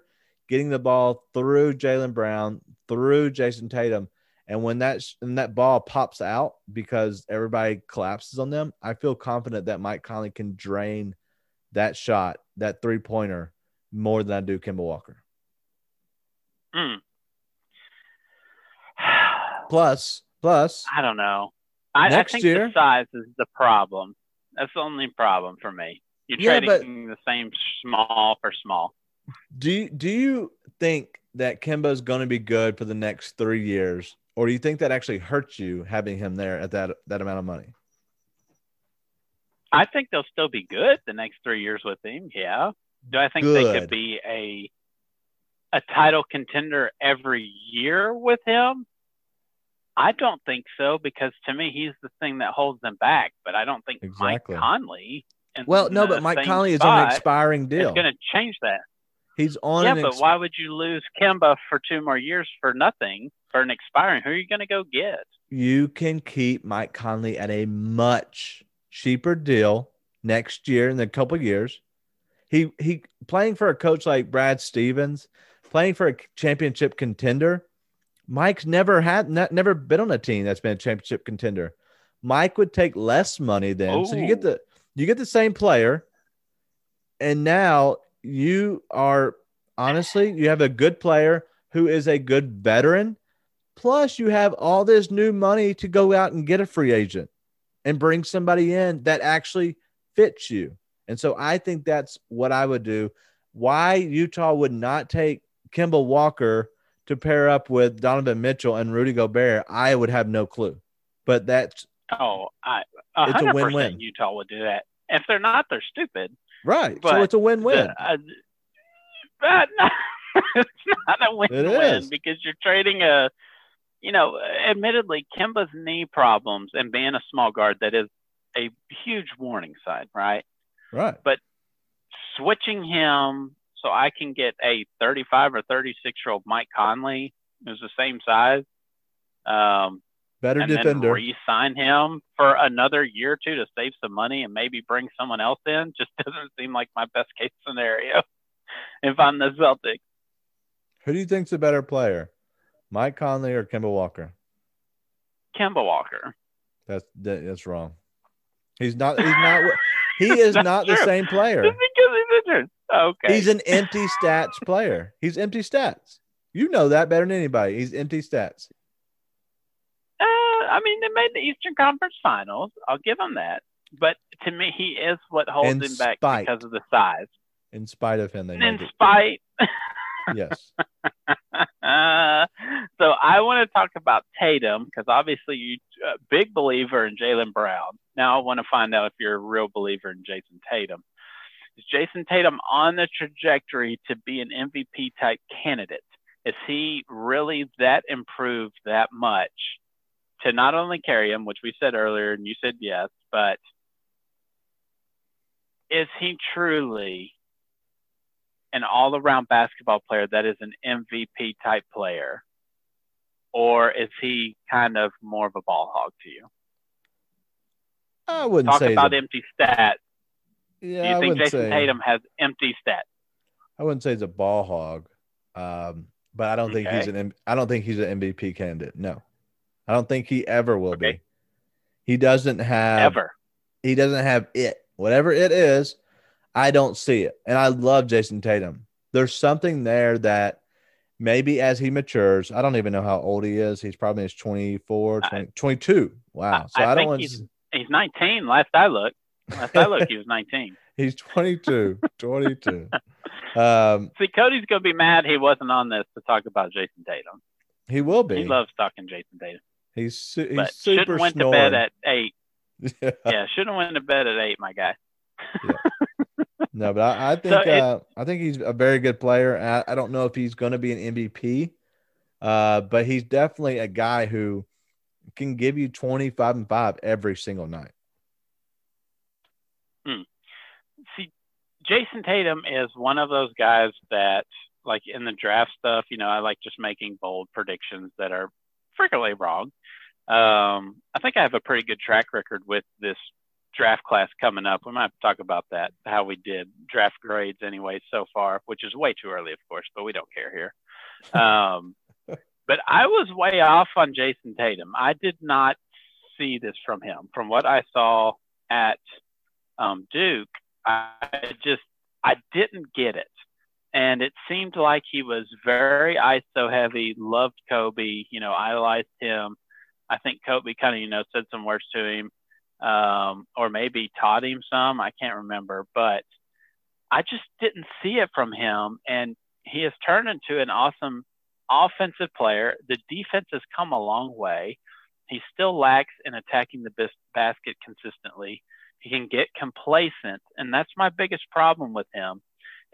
getting the ball through Jaylen Brown, through Jason Tatum. And when that, and that ball pops out because everybody collapses on them, I feel confident that Mike Conley can drain that shot, that three-pointer, more than I do Kemba Walker. Mm. plus, plus. I don't know. I, I think year, the size is the problem. That's the only problem for me. You're yeah, trading but, the same small for small. Do you, do you think that Kemba is going to be good for the next three years, or do you think that actually hurts you having him there at that that amount of money? I think they'll still be good the next three years with him, yeah. Do I think Good. they could be a a title contender every year with him? I don't think so, because to me he's the thing that holds them back. But I don't think exactly. Mike Conley. And well, no, but Mike Conley is on an expiring deal. It's going to change that. He's on. Yeah, an but exp- why would you lose Kemba for two more years for nothing for an expiring? Who are you going to go get? You can keep Mike Conley at a much cheaper deal next year in a couple of years. He he playing for a coach like Brad Stevens, playing for a championship contender. Mike's never had not, never been on a team that's been a championship contender. Mike would take less money then, oh. so you get the you get the same player, and now you are honestly you have a good player who is a good veteran. Plus, you have all this new money to go out and get a free agent and bring somebody in that actually fits you. And so I think that's what I would do. Why Utah would not take Kemba Walker to pair up with Donovan Mitchell and Rudy Gobert, I would have no clue. But that's oh, I, one hundred percent it's a win-win. Utah would do that. If they're not, they're stupid. Right. But so it's a win-win. The, uh, but no, it's not a win-win because you're trading a, you know, admittedly, Kemba's knee problems and being a small guard, that is a huge warning sign, right? Right. But switching him so I can get a thirty-five or thirty-six year old Mike Conley, who's the same size, um, better and defender, then re-sign him for another year or two to save some money and maybe bring someone else in just doesn't seem like my best case scenario if I'm the Celtics. Who do you think's a better player, Mike Conley or Kemba Walker? Kemba Walker. That's that, that's wrong. He's not. He's not. He is not, not the same player. Just because he's injured. Okay. He's an empty stats player. He's empty stats. You know that better than anybody. He's empty stats. Uh, I mean, they made the Eastern Conference Finals. I'll give him that. But to me, he is what holds in him spite. back because of the size. In spite of him, they in spite. It. Yes. Uh, so I want to talk about Tatum because obviously you a uh, big believer in Jaylen Brown. Now I want to find out if you're a real believer in Jason Tatum. Is Jason Tatum on the trajectory to be an M V P type candidate? Is he really that improved that much to not only carry him, which we said earlier and you said yes, but is he truly an all-around basketball player that is an M V P type player, or is he kind of more of a ball hog to you? I wouldn't Talk say about that. empty stats. Yeah, do you I think Jason say, Tatum has empty stats? I wouldn't say he's a ball hog, um, but I don't okay. think he's an I don't think he's an M V P candidate. No, I don't think he ever will okay. be. He doesn't have ever. He doesn't have it. Whatever it is, I don't see it. And I love Jason Tatum. There's something there that maybe as he matures, I don't even know how old he is. He's probably is twenty-four, twenty, twenty-two. Wow. So I, I don't want he's, to... he's nineteen. Last I looked, last I looked, he was nineteen. He's twenty-two, twenty-two. Um, See, Cody's going to be mad he wasn't on this to talk about Jason Tatum. He will be. He loves talking Jason Tatum. He's, su- he's but super shouldn't went snoring. to bed at eight. Yeah, yeah shouldn't went to bed at eight, my guy. Yeah. No, but I, I think so it, uh, I think he's a very good player. I, I don't know if he's going to be an M V P, uh, but he's definitely a guy who can give you twenty-five and five every single night. Hmm. See, Jason Tatum is one of those guys that, like in the draft stuff, you know, I like just making bold predictions that are frequently wrong. Um, I think I have a pretty good track record with this draft class coming up. We might have to talk about that, how we did draft grades anyway so far, which is way too early, of course, but we don't care here. Um, but I was way off on Jason Tatum. I did not see this from him. From what I saw at um, Duke, I just I didn't get it. And it seemed like he was very I S O heavy, loved Kobe, you know, idolized him. I think Kobe kind of, you know, said some words to him. Um, or maybe taught him some, I can't remember, but I just didn't see it from him. And he has turned into an awesome offensive player. The defense has come a long way. He still lacks in attacking the bis- basket consistently. He can get complacent. And that's my biggest problem with him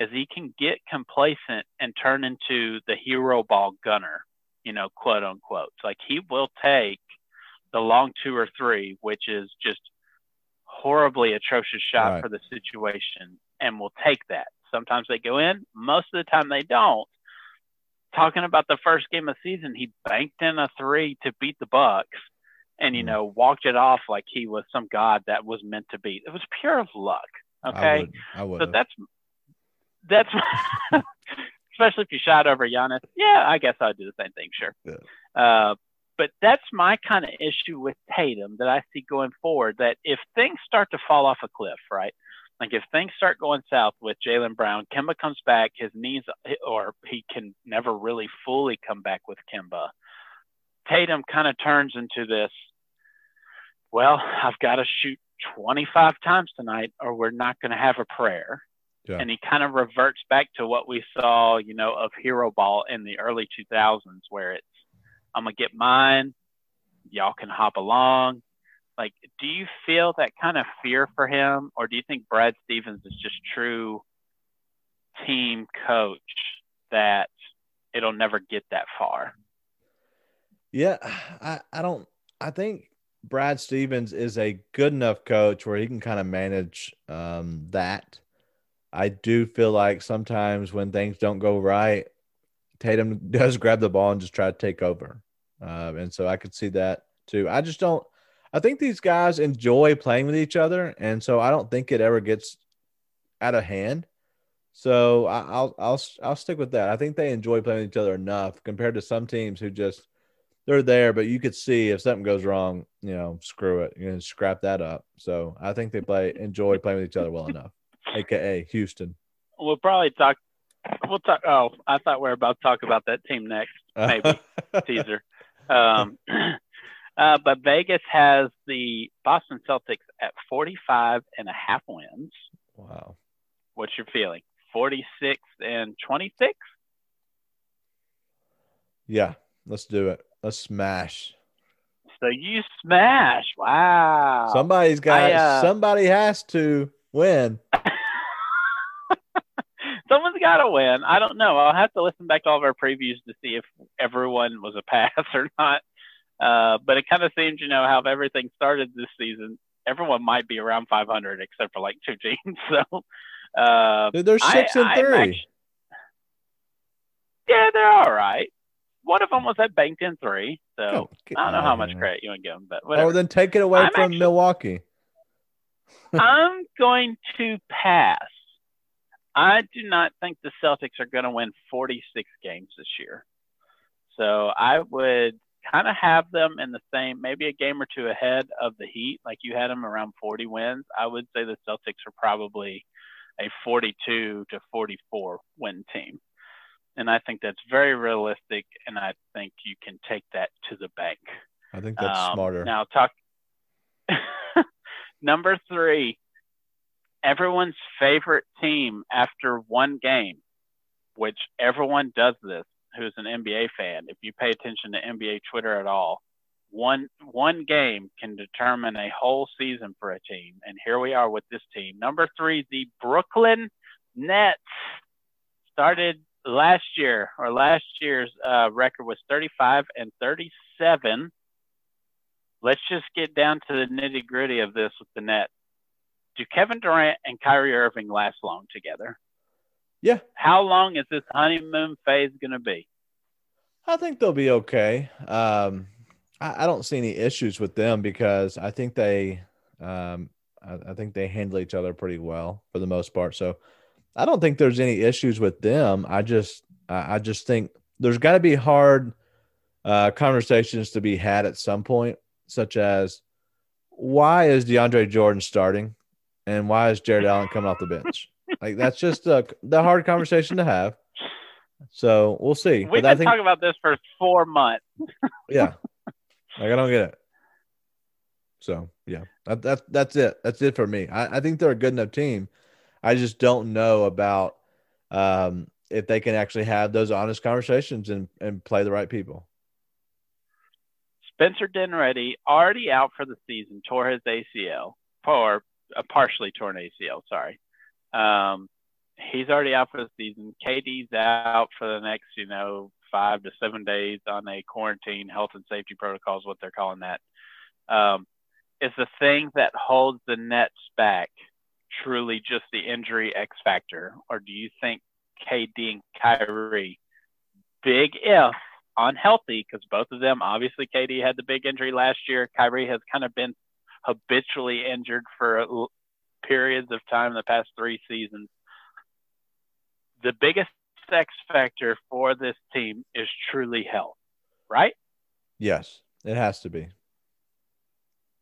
is he can get complacent and turn into the hero ball gunner, you know, quote unquote. Like he will take the long two or three, which is just horribly atrocious shot right. for the situation, and we'll take that. Sometimes they go in, most of the time they don't. Talking about the first game of the season, he banked in a three to beat the Bucks and, you know, walked it off like he was some god that was meant to beat. It was pure luck, okay? I would. I so that's – that's especially if you shot over Giannis. Yeah, I guess I'd do the same thing, sure. Yeah. Uh, But that's my kind of issue with Tatum that I see going forward, that if things start to fall off a cliff, right? Like if things start going south with Jaylen Brown, Kemba comes back, his knees, or he can never really fully come back with Kemba. Tatum kind of turns into this, well, I've got to shoot twenty-five times tonight or we're not going to have a prayer. Yeah. And he kind of reverts back to what we saw, you know, of hero ball in the early two thousands where it's, I'm going to get mine. Y'all can hop along. Like, do you feel that kind of fear for him? Or do you think Brad Stevens is just true team coach that it'll never get that far? Yeah, I, I don't – I think Brad Stevens is a good enough coach where he can kind of manage um, that. I do feel like sometimes when things don't go right, Tatum does grab the ball and just try to take over. Um, and so I could see that too. I just don't, I think these guys enjoy playing with each other. And so I don't think it ever gets out of hand. So I, I'll, I'll, I'll stick with that. I think they enjoy playing with each other enough compared to some teams who just, they're there, but you could see if something goes wrong, you know, screw it. You're going to scrap that up. So I think they play, enjoy playing with each other well enough, A K A Houston. We'll probably talk. We'll talk. Oh, I thought we were about to talk about that team next. Maybe teaser. Um, uh, but Vegas has the Boston Celtics at forty-five and a half wins. Wow. What's your feeling? forty-six and twenty-six? Yeah, let's do it. Let's smash. So you smash. Wow. Somebody's got. I, uh, somebody has to win. Someone's got to win. I don't know. I'll have to listen back to all of our previews to see if everyone was a pass or not. Uh, but it kind of seems, you know, how everything started this season. Everyone might be around five hundred except for like two teams. So uh, they're six I, and I, three. Actually, yeah, they're all right. One of them was at banked in three. So oh, I don't know how much credit you want to give them, but whatever. Oh, then take it away I'm from actually, Milwaukee. I'm going to pass. I do not think the Celtics are going to win forty-six games this year. So I would kind of have them in the same, maybe a game or two ahead of the Heat. Like you had them around forty wins. I would say the Celtics are probably a forty-two to forty-four win team. And I think that's very realistic, and I think you can take that to the bank. I think that's um, smarter. Now, talk – number three, everyone's favorite team after one game, which everyone does this who's an N B A fan. If you pay attention to N B A Twitter at all, one one game can determine a whole season for a team. And here we are with this team. Number three, the Brooklyn Nets started – Last year or last year's uh, record was thirty-five and thirty-seven. Let's just get down to the nitty gritty of this with the Nets. Do Kevin Durant and Kyrie Irving last long together? Yeah. How long is this honeymoon phase going to be? I think they'll be okay. Um, I, I don't see any issues with them because I think they, um, I, I think they handle each other pretty well for the most part. So I don't think there's any issues with them. I just, I just think there's got to be hard uh, conversations to be had at some point, such as why is DeAndre Jordan starting and why is Jared Allen coming off the bench? Like that's just a, the hard conversation to have. So we'll see. We've but been I think, talking about this for four months. Yeah, like I don't get it. So yeah, that, that that's it. That's it for me. I, I think they're a good enough team. I just don't know about um, if they can actually have those honest conversations and, and play the right people. Spencer Dinwiddie, already out for the season, tore his A C L, or a partially torn A C L, sorry. Um, he's already out for the season. K D's out for the next, you know, five to seven days on a quarantine, health and safety protocol is what they're calling that. Um, it's the thing that holds the Nets back. Truly just the injury X factor, or do you think K D and Kyrie, big if unhealthy, because both of them, obviously K D had the big injury last year. Kyrie has kind of been habitually injured for periods of time in the past three seasons. The biggest X factor for this team is truly health, right? Yes, it has to be.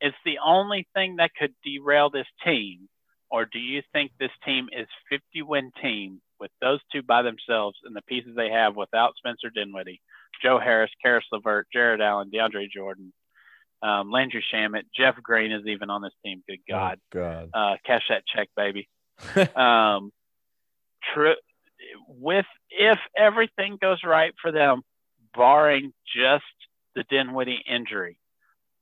It's the only thing that could derail this team. Or do you think this team is fifty-win team with those two by themselves and the pieces they have without Spencer Dinwiddie, Joe Harris, Caris LeVert, Jared Allen, DeAndre Jordan, um, Landry Shamet, Jeff Green is even on this team. Good God. Oh, God. Uh, cash that check, baby. um, tr- with if everything goes right for them, barring just the Dinwiddie injury,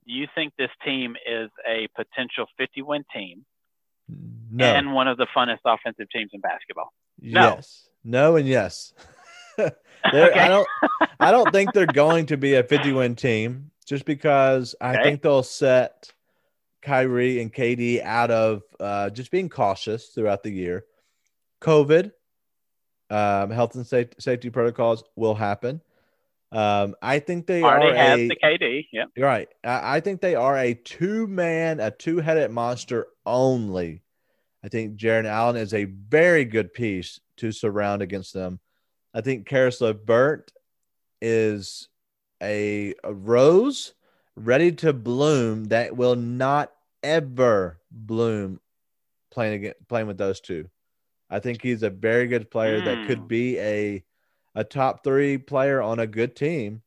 do you think this team is a potential fifty-win team? No. And one of the funnest offensive teams in basketball. No. Yes. No and yes. Okay. I don't I don't think they're going to be a fifty-win team just because I okay. think they'll set Kyrie and K D out of uh, just being cautious throughout the year. COVID, um, health and safety, safety protocols will happen. Um, I think they already have the K D. Yeah, right. I, I think they are a two-man, a two-headed monster only. I think Jared Allen is a very good piece to surround against them. I think Caris LeVert is a, a rose ready to bloom that will not ever bloom playing against, playing with those two. I think he's a very good player mm. that could be a. a top three player on a good team,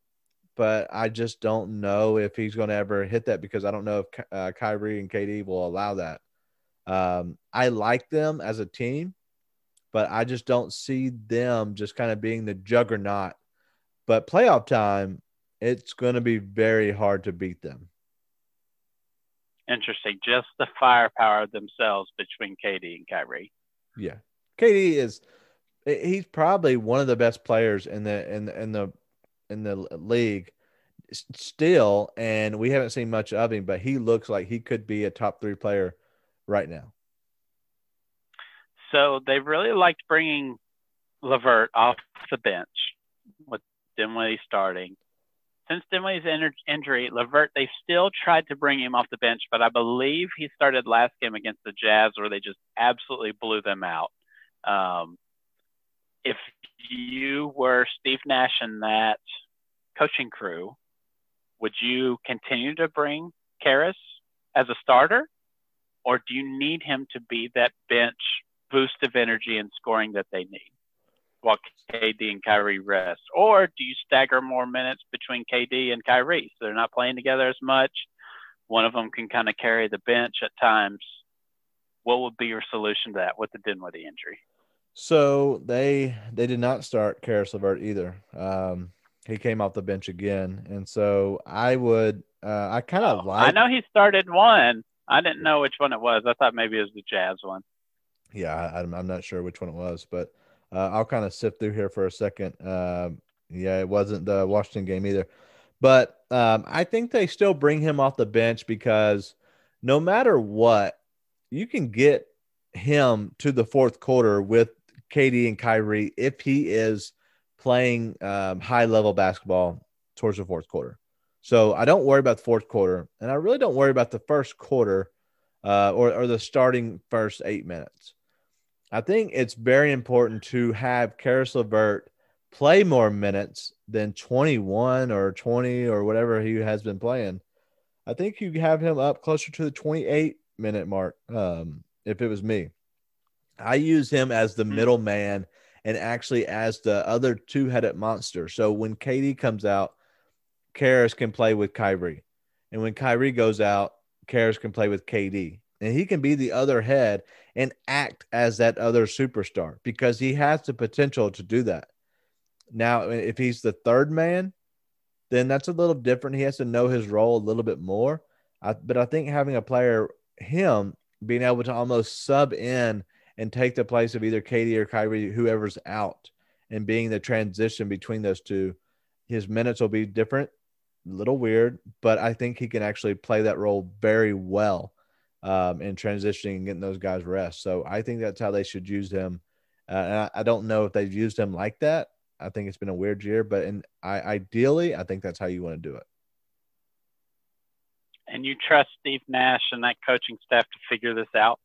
but I just don't know if he's going to ever hit that because I don't know if uh, Kyrie and K D will allow that. Um, I like them as a team, but I just don't see them just kind of being the juggernaut. But playoff time, it's going to be very hard to beat them. Interesting. Just the firepower themselves between K D and Kyrie. Yeah. K D is – he's probably one of the best players in the in the, in the in the league still, and we haven't seen much of him, but he looks like he could be a top three player right now. So they really liked bringing LeVert off the bench with Dinwiddie starting. Since Dinwiddie's injury, LeVert, they've still tried to bring him off the bench, but I believe he started last game against the Jazz where they just absolutely blew them out. Um, if you were Steve Nash and that coaching crew, would you continue to bring Caris as a starter, or do you need him to be that bench boost of energy and scoring that they need while K D and Kyrie rest? Or do you stagger more minutes between K D and Kyrie so they're not playing together as much? One of them can kind of carry the bench at times. What would be your solution to that with the Dinwiddie injury? So they they did not start Caris LeVert either. Um, he came off the bench again, and so I would uh, I kind of oh, like. I know he started one. I didn't know which one it was. I thought maybe it was the Jazz one. Yeah, I, I'm not sure which one it was, but. Uh, I'll kind of sift through here for a second. Uh, yeah, it wasn't the Washington game either. But um, I think they still bring him off the bench because no matter what, you can get him to the fourth quarter with K D and Kyrie if he is playing um, high-level basketball towards the fourth quarter. So I don't worry about the fourth quarter, and I really don't worry about the first quarter uh, or, or the starting first eight minutes. I think it's very important to have Caris LeVert play more minutes than twenty-one or twenty or whatever he has been playing. I think you have him up closer to the twenty-eight minute mark. Um, if it was me, I use him as the middle man and actually as the other two headed monster. So when K D comes out, Caris can play with Kyrie. And when Kyrie goes out, Caris can play with K D. And he can be the other head and act as that other superstar because he has the potential to do that. Now, if he's the third man, then that's a little different. He has to know his role a little bit more. I, but I think having a player, him, being able to almost sub in and take the place of either K D or Kyrie, whoever's out, and being the transition between those two, his minutes will be different, a little weird, but I think he can actually play that role very well. Um, and transitioning and getting those guys rest. So I think that's how they should use him. Uh, and I, I don't know if they've used him like that. I think it's been a weird year, but in, I, ideally, I think that's how you want to do it. And you trust Steve Nash and that coaching staff to figure this out?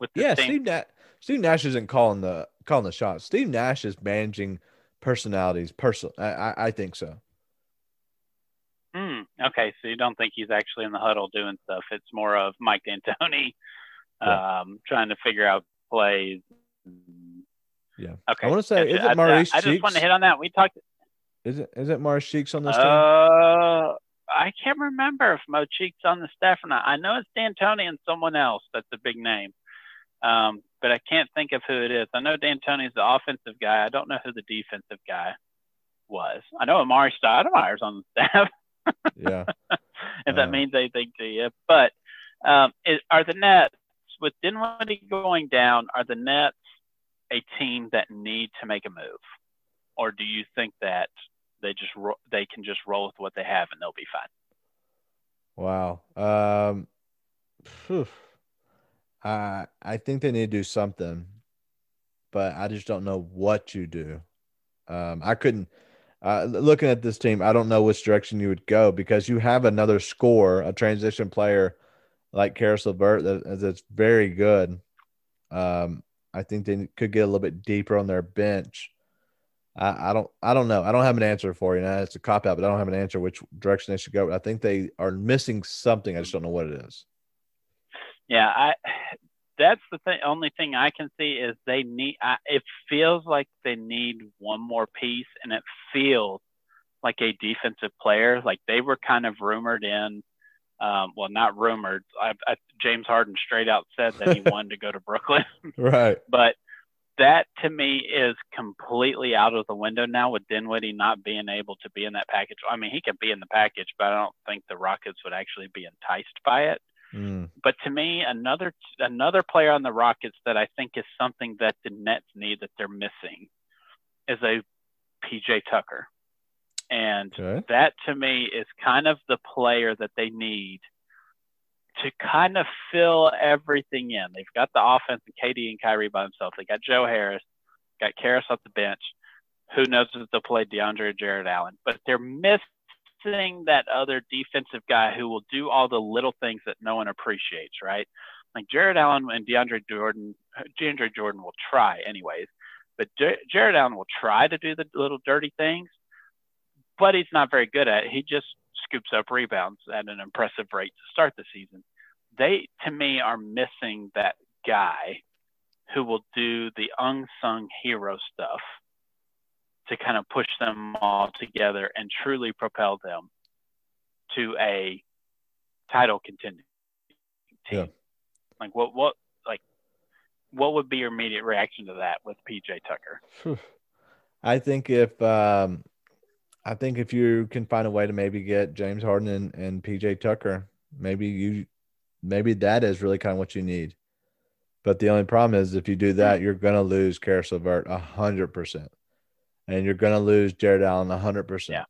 With the yeah, Steve, Na- Steve Nash isn't calling the calling the shots. Steve Nash is managing personalities. Person, I, I, I think so. Hmm. Okay, so you don't think he's actually in the huddle doing stuff. It's more of Mike D'Antoni um, yeah. trying to figure out plays. Yeah. Okay. I want to say, is, is it Maurice I, Cheeks? I just want to hit on that. We talked. Is it is it Maurice Cheeks on this uh, team? I can't remember if Mo Cheeks on the staff or not. I know it's D'Antoni and someone else that's a big name, um, but I can't think of who it is. I know D'Antoni's the offensive guy. I don't know who the defensive guy was. I know Amari Stoudemire's on the staff. Yeah, if that uh, means anything to you. But um, it, are the Nets, with Dinwiddie going down, are the Nets a team that need to make a move, or do you think that they just ro- they can just roll with what they have and they'll be fine? Wow, um, whew. I I think they need to do something, but I just don't know what you do. Um, I couldn't. Uh, looking at this team, I don't know which direction you would go because you have another scorer, a transition player like Caris LeVert that, that's very good. Um, I think they could get a little bit deeper on their bench. I, I don't, I don't know. I don't have an answer for you. Now it's a cop out, but I don't have an answer which direction they should go. I think they are missing something. I just don't know what it is. Yeah, I. That's the thing, only thing I can see is they need I, – it feels like they need one more piece, and it feels like a defensive player. Like they were kind of rumored in um, – well, not rumored. I, I, James Harden straight out said that he wanted to go to Brooklyn. Right. But that to me is completely out of the window now with Dinwiddie not being able to be in that package. I mean, he could be in the package, but I don't think the Rockets would actually be enticed by it. Mm. But to me, another another player on the Rockets that I think is something that the Nets need that they're missing is a P J Tucker. And okay. that to me is kind of the player that they need to kind of fill everything in. They've got the offense and K D and Kyrie by themselves. They got Joe Harris, got Caris off the bench. Who knows if they'll play DeAndre or Jared Allen. But they're missing missing that other defensive guy who will do all the little things that no one appreciates, right? Like Jared Allen and DeAndre Jordan, DeAndre Jordan will try anyways, but J- Jared Allen will try to do the little dirty things, but he's not very good at it. He just scoops up rebounds at an impressive rate to start the season. They, to me, are missing that guy who will do the unsung hero stuff to kind of push them all together and truly propel them to a title contending team. Yeah. Like what, what, like what would be your immediate reaction to that with P J Tucker? I think if, um, I think if you can find a way to maybe get James Harden and, and P J Tucker, maybe you, maybe that is really kind of what you need. But the only problem is if you do that, you're going to lose Caris LeVert a hundred percent. And you're going to lose Jared Allen one hundred percent.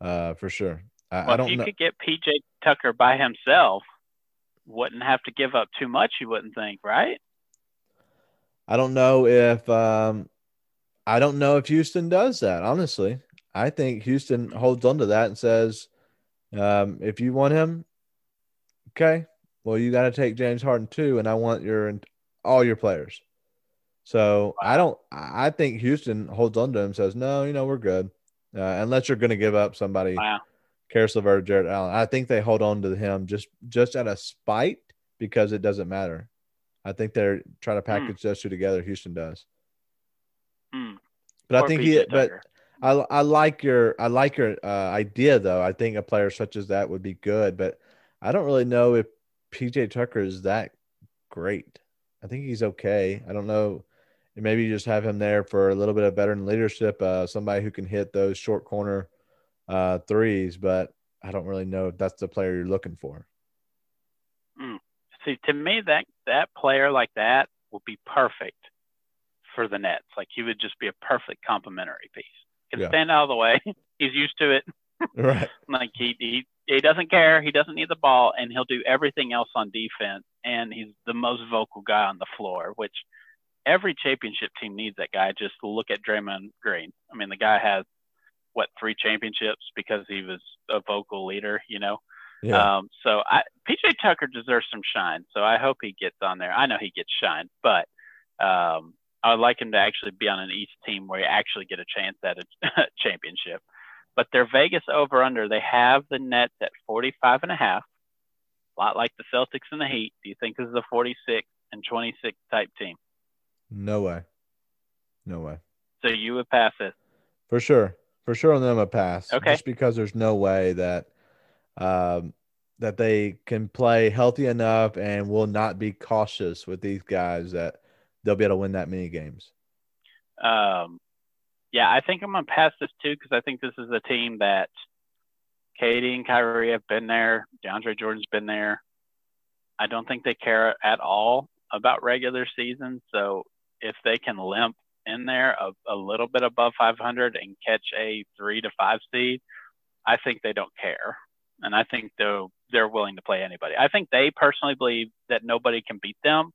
Yeah. Uh, for sure. I, well, I don't know. If you know. could get P J Tucker by himself, wouldn't have to give up too much, you wouldn't think, right? I don't know if um, – I don't know if Houston does that, honestly. I think Houston holds on to that and says, um, if you want him, okay, well, you got to take James Harden too, and I want your all your players. So I don't. I think Houston holds on to him and says, no, you know, we're good, uh, unless you're going to give up somebody. Wow. Caris LeVert, Jared Allen. I think they hold on to him just just out of spite because it doesn't matter. I think they're trying to package mm. those two together. Houston does. Mm. But Poor I think he. But I I like your I like your uh, idea though. I think a player such as that would be good, but I don't really know if P J Tucker is that great. I think he's okay. I don't know. Maybe you just have him there for a little bit of veteran leadership, uh, somebody who can hit those short corner uh, threes, but I don't really know if that's the player you're looking for. Mm. See, to me, that that player like that will be perfect for the Nets. Like, he would just be a perfect complementary piece. He can yeah. stand out of the way. He's used to it. Right. Like, he, he, he doesn't care. He doesn't need the ball, and he'll do everything else on defense, and he's the most vocal guy on the floor, which – every championship team needs that guy. Just look at Draymond Green. I mean, the guy has, what, three championships because he was a vocal leader, you know? Yeah. Um, so I, P J Tucker deserves some shine, so I hope he gets on there. I know he gets shine, but um, I would like him to actually be on an East team where you actually get a chance at a championship. But their Vegas over-under, they have the Nets at forty-five and a half, a lot like the Celtics and the Heat. Do you think this is a forty-six and twenty-six type team? No way. No way. So you would pass it? For sure. For sure on them a pass. Okay. Just because there's no way that um, that they can play healthy enough and will not be cautious with these guys that they'll be able to win that many games. Um, yeah, I think I'm going to pass this too because I think this is a team that Katie and Kyrie have been there. DeAndre Jordan's been there. I don't think they care at all about regular season, so if they can limp in there a, a little bit above five hundred and catch a three to five seed, I think they don't care, and I think they're they're willing to play anybody. I think they personally believe that nobody can beat them.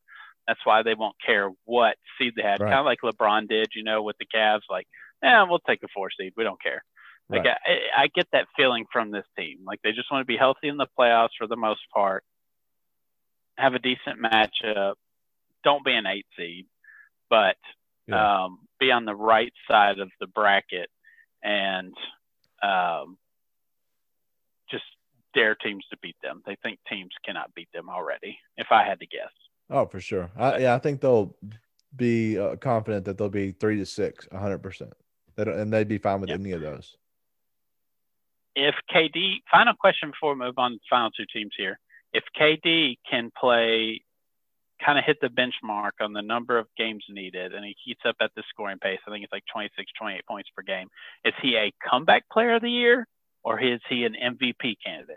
That's why they won't care what seed they had, right. Kind of like LeBron did, you know, with the Cavs. Like, yeah, we'll take a four seed. We don't care. Right. Like, I, I get that feeling from this team. Like, they just want to be healthy in the playoffs for the most part. Have a decent matchup. Don't be an eight seed, but yeah. um, be on the right side of the bracket and um, just dare teams to beat them. They think teams cannot beat them already, if I had to guess. Oh, for sure. I, yeah, I think they'll be uh, confident that they'll be three to six, one hundred percent. They don't, and they'd be fine with yep. any of those. If K D – final question before we move on to the final two teams here. If K D can play, kind of hit the benchmark on the number of games needed, and he keeps up at the scoring pace, I think it's like twenty-six, twenty-eight points per game, is he a comeback player of the year, or is he an M V P candidate?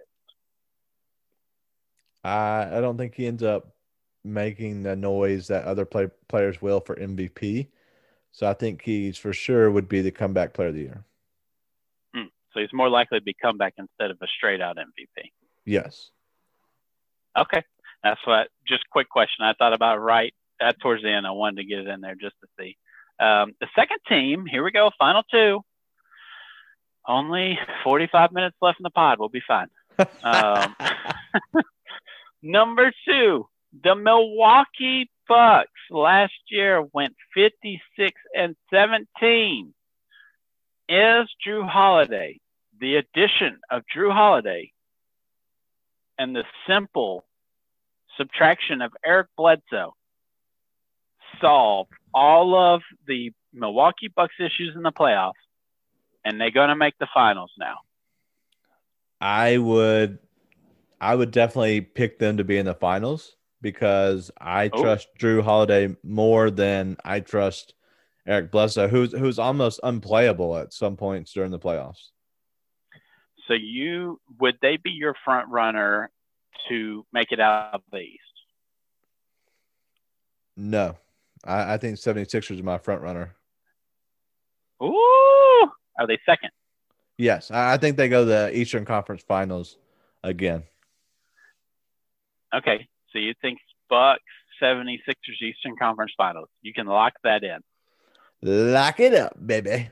I, I don't think he ends up making the noise that other play, players will for M V P. So I think he's for sure would be the comeback player of the year. Mm, so he's more likely to be comeback instead of a straight-out M V P. Yes. Okay. That's what, just quick question. I thought about right at towards the end. I wanted to get it in there just to see. Um, the second team, here we go. Final two. Only forty-five minutes left in the pod. We'll be fine. Um, number two, the Milwaukee Bucks last year went fifty-six and seventeen. Is Jrue Holiday, the addition of Jrue Holiday and the simple subtraction of Eric Bledsoe, solve all of the Milwaukee Bucks issues in the playoffs, and they're going to make the finals now? I would I would definitely pick them to be in the finals because I oh. trust Jrue Holiday more than I trust Eric Bledsoe, who's, who's almost unplayable at some points during the playoffs. So you would they be your front runner to make it out of the East? No. I, I think 76ers are my front runner. Ooh. Are they second? Yes. I, I think they go to the Eastern Conference Finals again. Okay. So you think Bucks, 76ers, Eastern Conference Finals. You can lock that in. Lock it up, baby.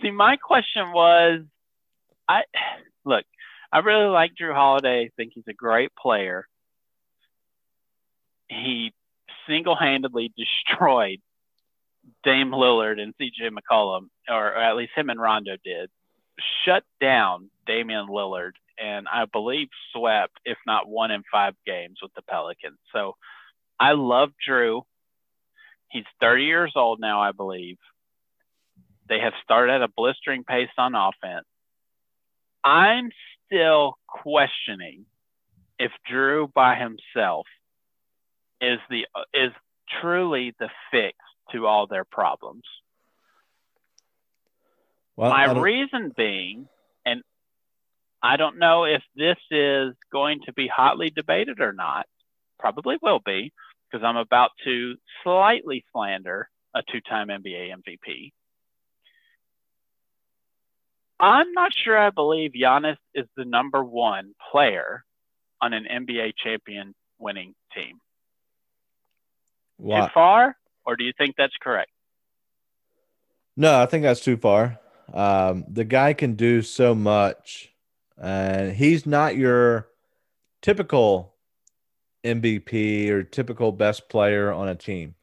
See, my question was, I look, I really like Jrue Holiday. I think he's a great player. He single-handedly destroyed Dame Lillard and C J McCollum, or at least him and Rondo did, shut down Damian Lillard, and I believe swept, if not won in five games with the Pelicans. So I love Jrue. He's thirty years old now, I believe. They have started at a blistering pace on offense. I'm still questioning if Jrue by himself is the is truly the fix to all their problems. Well, My reason being, and I don't know if this is going to be hotly debated or not, probably will be, because I'm about to slightly slander a two-time N B A M V P. I'm not sure I believe Giannis is the number one player on an N B A champion winning team. Wow. Too far, or do you think that's correct? No, I think that's too far. Um, the guy can do so much, and he's not your typical M V P or typical best player on a team.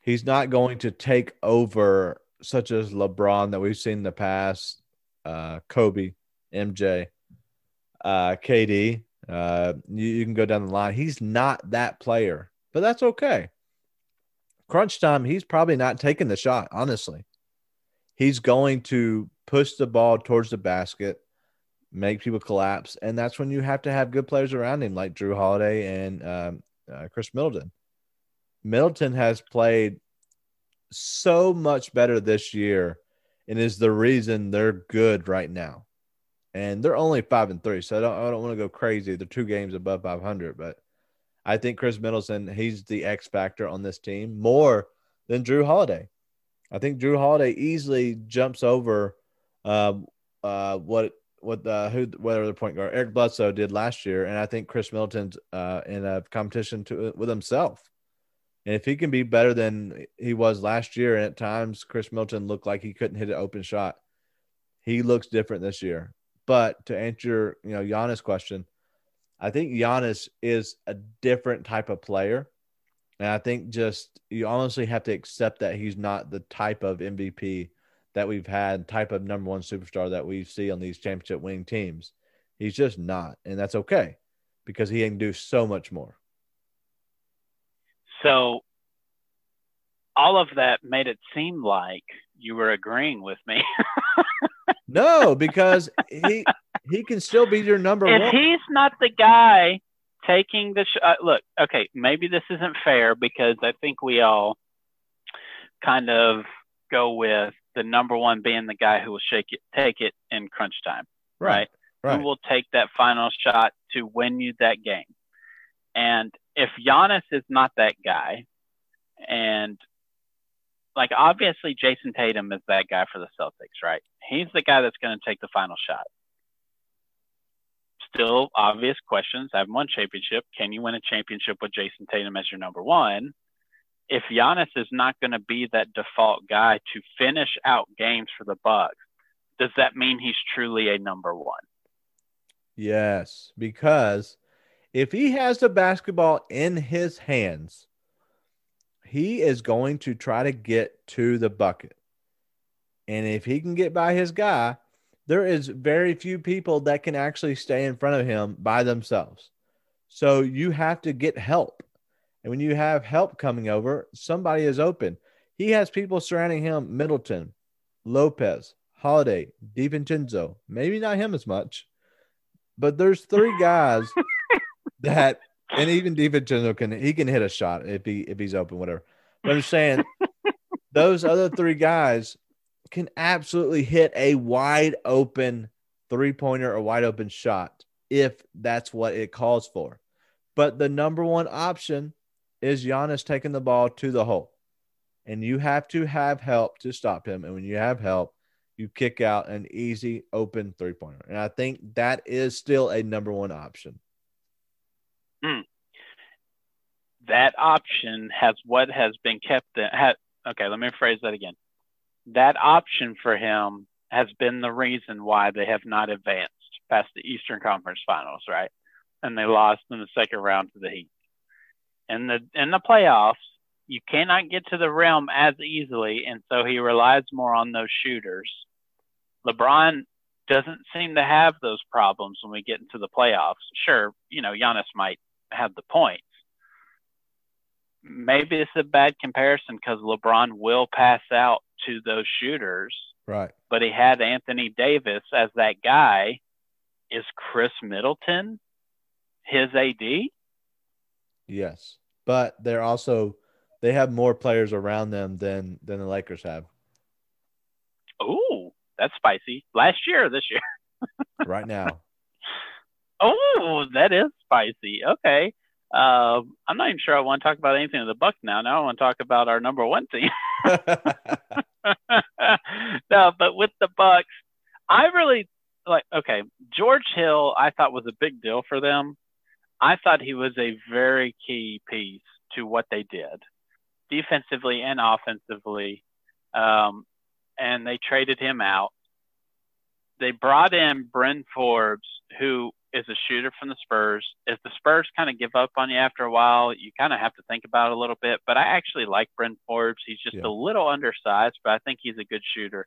He's not going to take over such as LeBron that we've seen in the past, Uh, Kobe, M J, uh, K D. Uh, you, you can go down the line. He's not that player, but that's okay. Crunch time, he's probably not taking the shot, honestly. He's going to push the ball towards the basket, make people collapse, and that's when you have to have good players around him like Jrue Holiday and um, uh, Khris Middleton. Middleton has played so much better this year and is the reason they're good right now. And they're only five and three, so I don't, I don't want to go crazy. They're two games above five hundred, but I think Khris Middleton, he's the X factor on this team more than Jrue Holiday. I think Jrue Holiday easily jumps over uh, uh, what what uh, who whatever the point guard Eric Bledsoe did last year, and I think Khris Middleton's uh, in a competition to, with himself. And if he can be better than he was last year, and at times Khris Middleton looked like he couldn't hit an open shot, he looks different this year. But to answer, you know, Giannis' question, I think Giannis is a different type of player. And I think just you honestly have to accept that he's not the type of M V P that we've had, type of number one superstar that we see on these championship winning teams. He's just not. And that's okay because he can do so much more. So all of that made it seem like you were agreeing with me. No, because he he can still be your number if one. If he's not the guy taking the shot, look, okay, maybe this isn't fair because I think we all kind of go with the number one being the guy who will shake it, take it in crunch time. Right. Right. Who will take that final shot to win you that game. And if Giannis is not that guy, and like obviously Jason Tatum is that guy for the Celtics, right? He's the guy that's going to take the final shot. Still obvious questions. I haven't won a championship. Can you win a championship with Jason Tatum as your number one? if Giannis is not going to be that default guy to finish out games for the Bucks, does that mean he's truly a number one? Yes, because if he has the basketball in his hands, he is going to try to get to the bucket. And if he can get by his guy, there is very few people that can actually stay in front of him by themselves. So you have to get help. And when you have help coming over, somebody is open. He has people surrounding him, Middleton, Lopez, Holiday, DiVincenzo. Maybe not him as much, but there's three guys that, and even DiVincenzo can, he can hit a shot if he if he's open, whatever. But I'm saying those other three guys can absolutely hit a wide open three-pointer or wide open shot if that's what it calls for. But the number one option is Giannis taking the ball to the hole. And you have to have help to stop him. And when you have help, you kick out an easy open three-pointer. And I think that is still a number one option. Mm. That option has what has been kept – ha- okay, let me rephrase that again. That option for him has been the reason why they have not advanced past the Eastern Conference Finals, right? And they lost in the second round to the Heat. In the in the playoffs, you cannot get to the rim as easily, and so he relies more on those shooters. LeBron doesn't seem to have those problems when we get into the playoffs. Sure, you know, Giannis might have the points. Maybe it's a bad comparison because LeBron will pass out to those shooters. Right. But he had Anthony Davis as that guy. Is Khris Middleton his A D? Yes, but they're also they have more players around them than than the Lakers have. Oh, that's spicy. Last year or this year? Right now. Oh, that is spicy. Okay. Uh, I'm not even sure I want to talk about anything in the Bucks now. Now I want to talk about our number one team. No, but with the Bucks, I really like, okay, George Hill, I thought was a big deal for them. I thought he was a very key piece to what they did defensively and offensively. Um, and they traded him out. They brought in Bryn Forbes, who is a shooter from the Spurs. If the Spurs kind of give up on you after a while, you kind of have to think about it a little bit. But I actually like Bryn Forbes. He's just yeah. a little undersized, but I think he's a good shooter.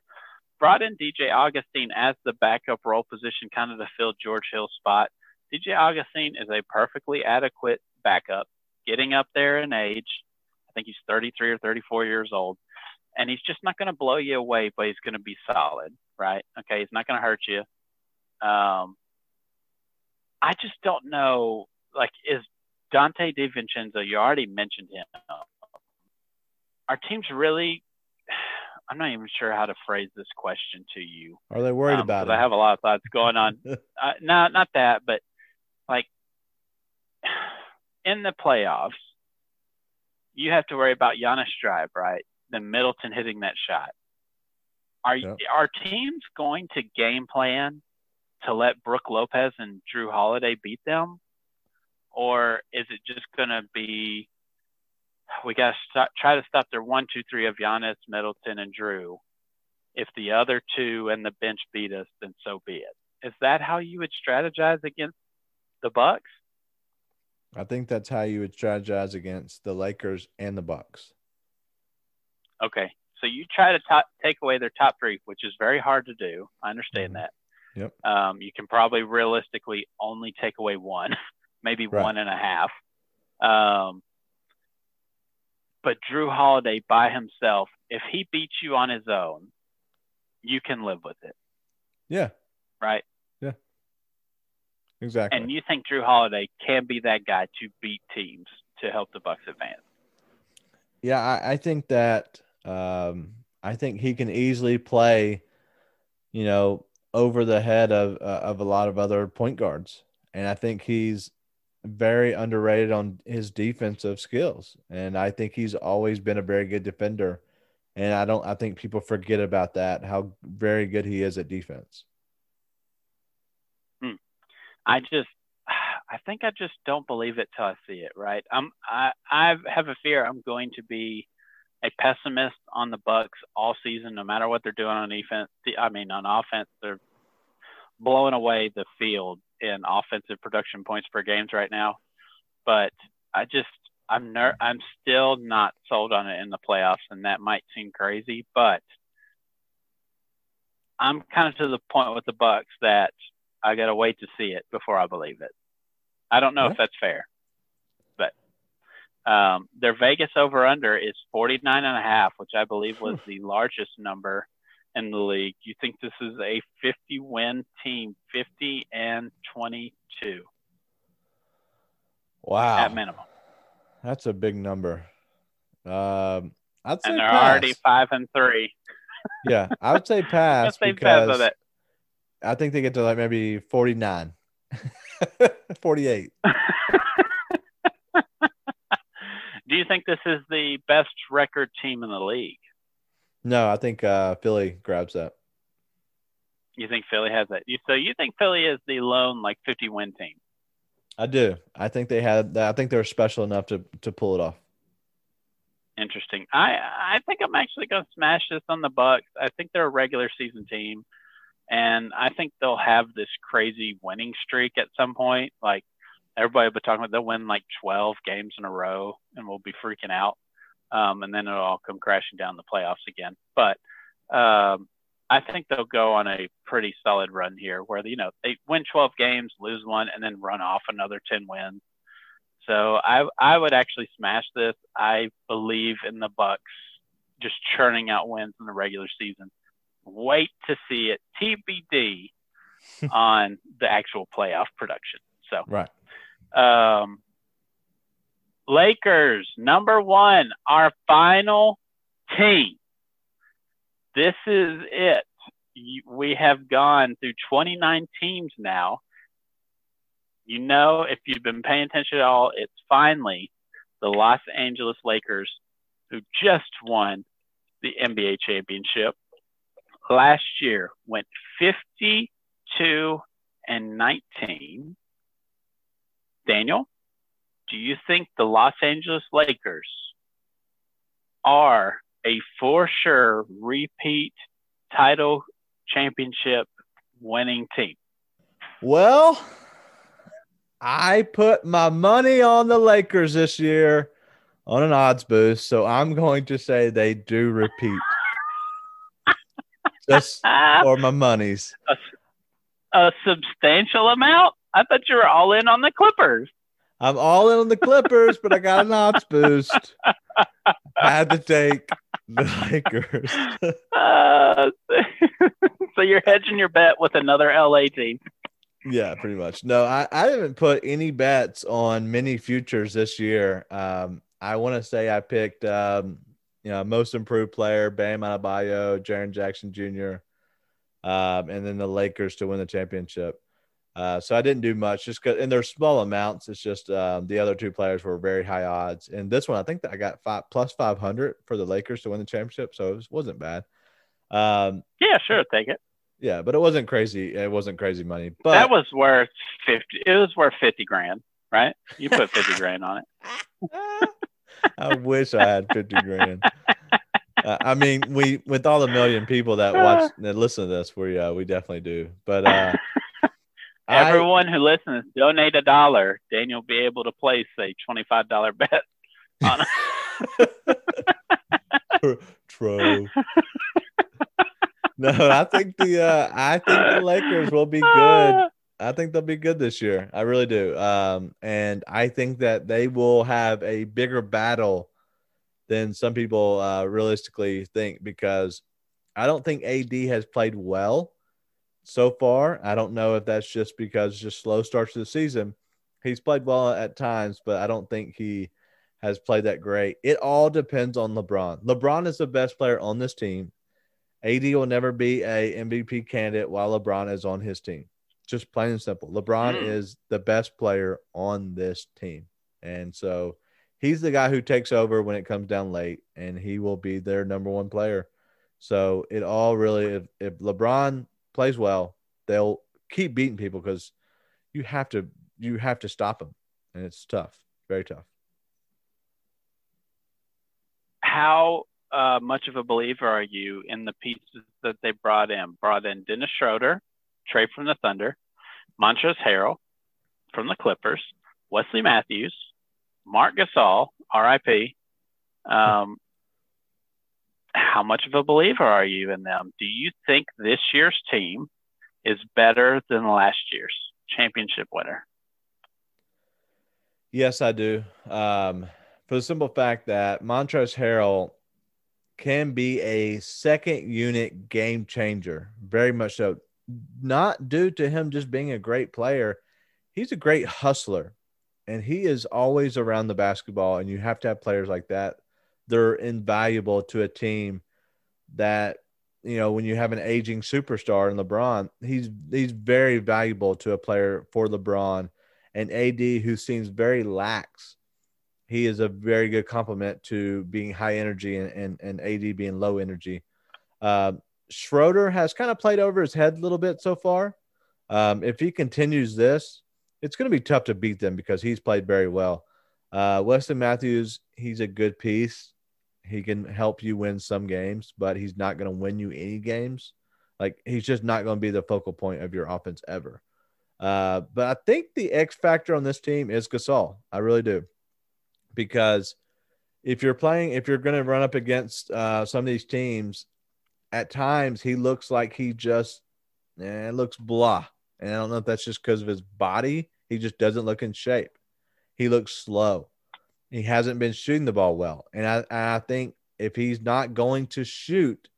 Brought in D J Augustine as the backup role position, kind of to fill George Hill's spot. D J Augustine is a perfectly adequate backup, getting up there in age. I think he's thirty-three or thirty-four years old. And he's just not going to blow you away, but he's going to be solid, right? Okay, he's not going to hurt you. Um, I just don't know. Like, is Dante DiVincenzo, you already mentioned him. Our team's really – I'm not even sure how to phrase this question to you. Are they worried um, about it? I have a lot of thoughts going on. uh, no, not that, but, like, in the playoffs, you have to worry about Giannis drive, right? Then Middleton hitting that shot. Are yep. are teams going to game plan to let Brooke Lopez and Jrue Holiday beat them? Or is it just going to be, we got to start, try to stop their one, two, three of Giannis, Middleton, and Jrue. If the other two and the bench beat us, then so be it. Is that how you would strategize against the Bucks? I think that's how you would strategize against the Lakers and the Bucks. Okay. So you try to top, take away their top three, which is very hard to do. I understand mm-hmm. that. Yep. Um, you can probably realistically only take away one, maybe right. one and a half. Um, but Jrue Holiday by himself, if he beats you on his own, you can live with it. Yeah. Right? Yeah. Exactly. And you think Jrue Holiday can be that guy to beat teams to help the Bucks advance? Yeah, I, I think that um, I think he can easily play, you know, over the head of uh, of a lot of other point guards, and I think he's very underrated on his defensive skills. And I think he's always been a very good defender, and I don't. I think people forget about that how very good he is at defense. Hmm. I just I think I just don't believe it till I see it, right? I'm, I, I have a fear I'm going to be a pessimist on the Bucks all season, no matter what they're doing on defense. I mean, on offense, they're blowing away the field in offensive production points per games right now. But I just, I'm ner- I'm still not sold on it in the playoffs, and that might seem crazy, but I'm kind of to the point with the Bucks that I got to wait to see it before I believe it. I don't know All right. if that's fair, but um, their Vegas over-under is forty-nine and a half, which I believe was the largest number in the league. You think this is a fifty-win team, fifty and twenty-two. Wow. At minimum. That's a big number. Um, I'd say and they're pass. Already five and three. Yeah, I would say pass because pass I think they get to like maybe forty-nine, forty-eight. Do you think this is the best record team in the league? No, I think uh, Philly grabs that. You think Philly has that? So you think Philly is the lone like fifty-win team? I do. I think they had that. I think they're special enough to, to pull it off. Interesting. I, I think I'm actually going to smash this on the Bucks. I think they're a regular season team, and I think they'll have this crazy winning streak at some point. Like everybody will be talking about, they'll win like twelve games in a row, and we'll be freaking out. Um, and then it'll all come crashing down the playoffs again. But um, I think they'll go on a pretty solid run here, where you know they win twelve games, lose one, and then run off another ten wins. So I I would actually smash this. I believe in the Bucks just churning out wins in the regular season. Wait to see it, T B D, on the actual playoff production. So right, um, Lakers number one, our final team. This is it. We have gone through twenty-nine teams now. You know, if you've been paying attention at all, it's finally the Los Angeles Lakers who just won the N B A championship. Last year went fifty-two and nineteen. Daniel, do you think the Los Angeles Lakers are a for sure repeat title championship winning team? Well, I put my money on the Lakers this year on an odds boost, so I'm going to say they do repeat. Just for my monies. A, a substantial amount? I thought you were all in on the Clippers. I'm all in on the Clippers, but I got an odds boost. I had to take the Lakers. uh, so you're hedging your bet with another L A team. Yeah, pretty much. No, I, I didn't put any bets on many futures this year. Um, I want to say I picked, um, you know, most improved player, Bam Adebayo, Jaren Jackson Junior, um, and then the Lakers to win the championship. Uh, so I didn't do much just because, and they're small amounts. It's just um, the other two players were very high odds. And this one, I think that I got five plus five hundred for the Lakers to win the championship. So it was, wasn't bad. Um, yeah, sure. Take it. Yeah, but it wasn't crazy. It wasn't crazy money. But that was worth fifty. It was worth fifty grand, right? You put fifty grand on it. I wish I had fifty grand. Uh, I mean, we with all the million people that watch and listen to this, we uh, we definitely do. But uh, everyone I, who listens, donate a dollar. Daniel will be able to place a twenty-five dollar bet on it. True. No, I think the uh, I think the Lakers will be good. I think they'll be good this year. I really do. Um, and I think that they will have a bigger battle than some people uh, realistically think, because I don't think A D has played well so far. I don't know if that's just because it's just slow starts to the season. He's played well at times, but I don't think he has played that great. It all depends on LeBron. LeBron is the best player on this team. A D will never be a M V P candidate while LeBron is on his team. Just plain and simple. LeBron mm. is the best player on this team. And so he's the guy who takes over when it comes down late, and he will be their number one player. So it all really, if, if LeBron plays well, they'll keep beating people, because you have to you have to stop him, and it's tough, very tough. How uh, much of a believer are you in the pieces that they brought in? Brought in Dennis Schroeder, Trey from the Thunder, Montrezl Harrell from the Clippers, Wesley Matthews, Mark Gasol, R I P. Um, how much of a believer are you in them? Do you think this year's team is better than last year's championship winner? Yes, I do. Um, for the simple fact that Montrezl Harrell can be a second unit game changer, very much so. Not due to him just being a great player. He's a great hustler, and he is always around the basketball, and you have to have players like that. They're invaluable to a team that, you know, when you have an aging superstar in LeBron, he's he's very valuable to a player for LeBron. And A D, who seems very lax, he is a very good complement to being high energy and, and, and A D being low energy. Uh, Schroeder has kind of played over his head a little bit so far. Um, if he continues this, it's going to be tough to beat them because he's played very well. Uh, Wesley Matthews, he's a good piece. He can help you win some games, but he's not going to win you any games. Like, he's just not going to be the focal point of your offense ever. Uh, but I think the X factor on this team is Gasol. I really do. Because if you're playing, if you're going to run up against uh, some of these teams, at times he looks like he just eh, looks blah. And I don't know if that's just because of his body. He just doesn't look in shape. He looks slow. He hasn't been shooting the ball well. And I, I think if he's not going to shoot,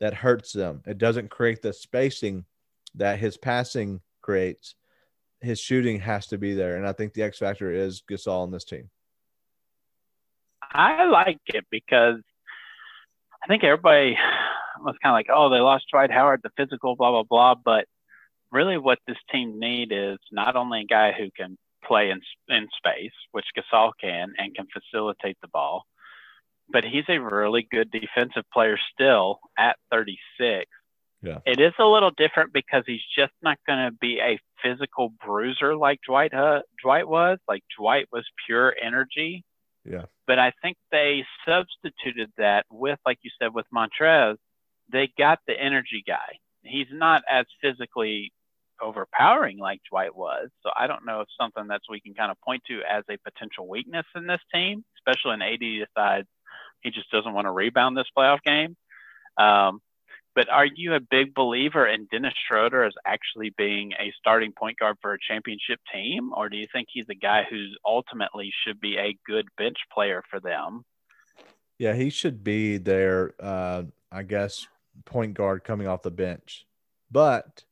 that hurts them. It doesn't create the spacing that his passing creates. His shooting has to be there. And I think the X factor is Gasol on this team. I like it because I think everybody was kind of like, oh, they lost Dwight Howard, the physical, blah, blah, blah. But really what this team need is not only a guy who can play in in space, which Gasol can, and can facilitate the ball, but he's a really good defensive player still at thirty-six. Yeah. It is a little different because he's just not going to be a physical bruiser like Dwight uh, Dwight was. Like, Dwight was pure energy. Yeah. But I think they substituted that with, like you said, with Montrez, they got the energy guy. He's not as physically overpowering like Dwight was. So I don't know if something that's we can kind of point to as a potential weakness in this team, especially when A D decides he just doesn't want to rebound this playoff game. Um, but are you a big believer in Dennis Schroeder as actually being a starting point guard for a championship team? Or do you think he's a guy who ultimately should be a good bench player for them? Yeah, he should be their, uh, I guess, point guard coming off the bench. But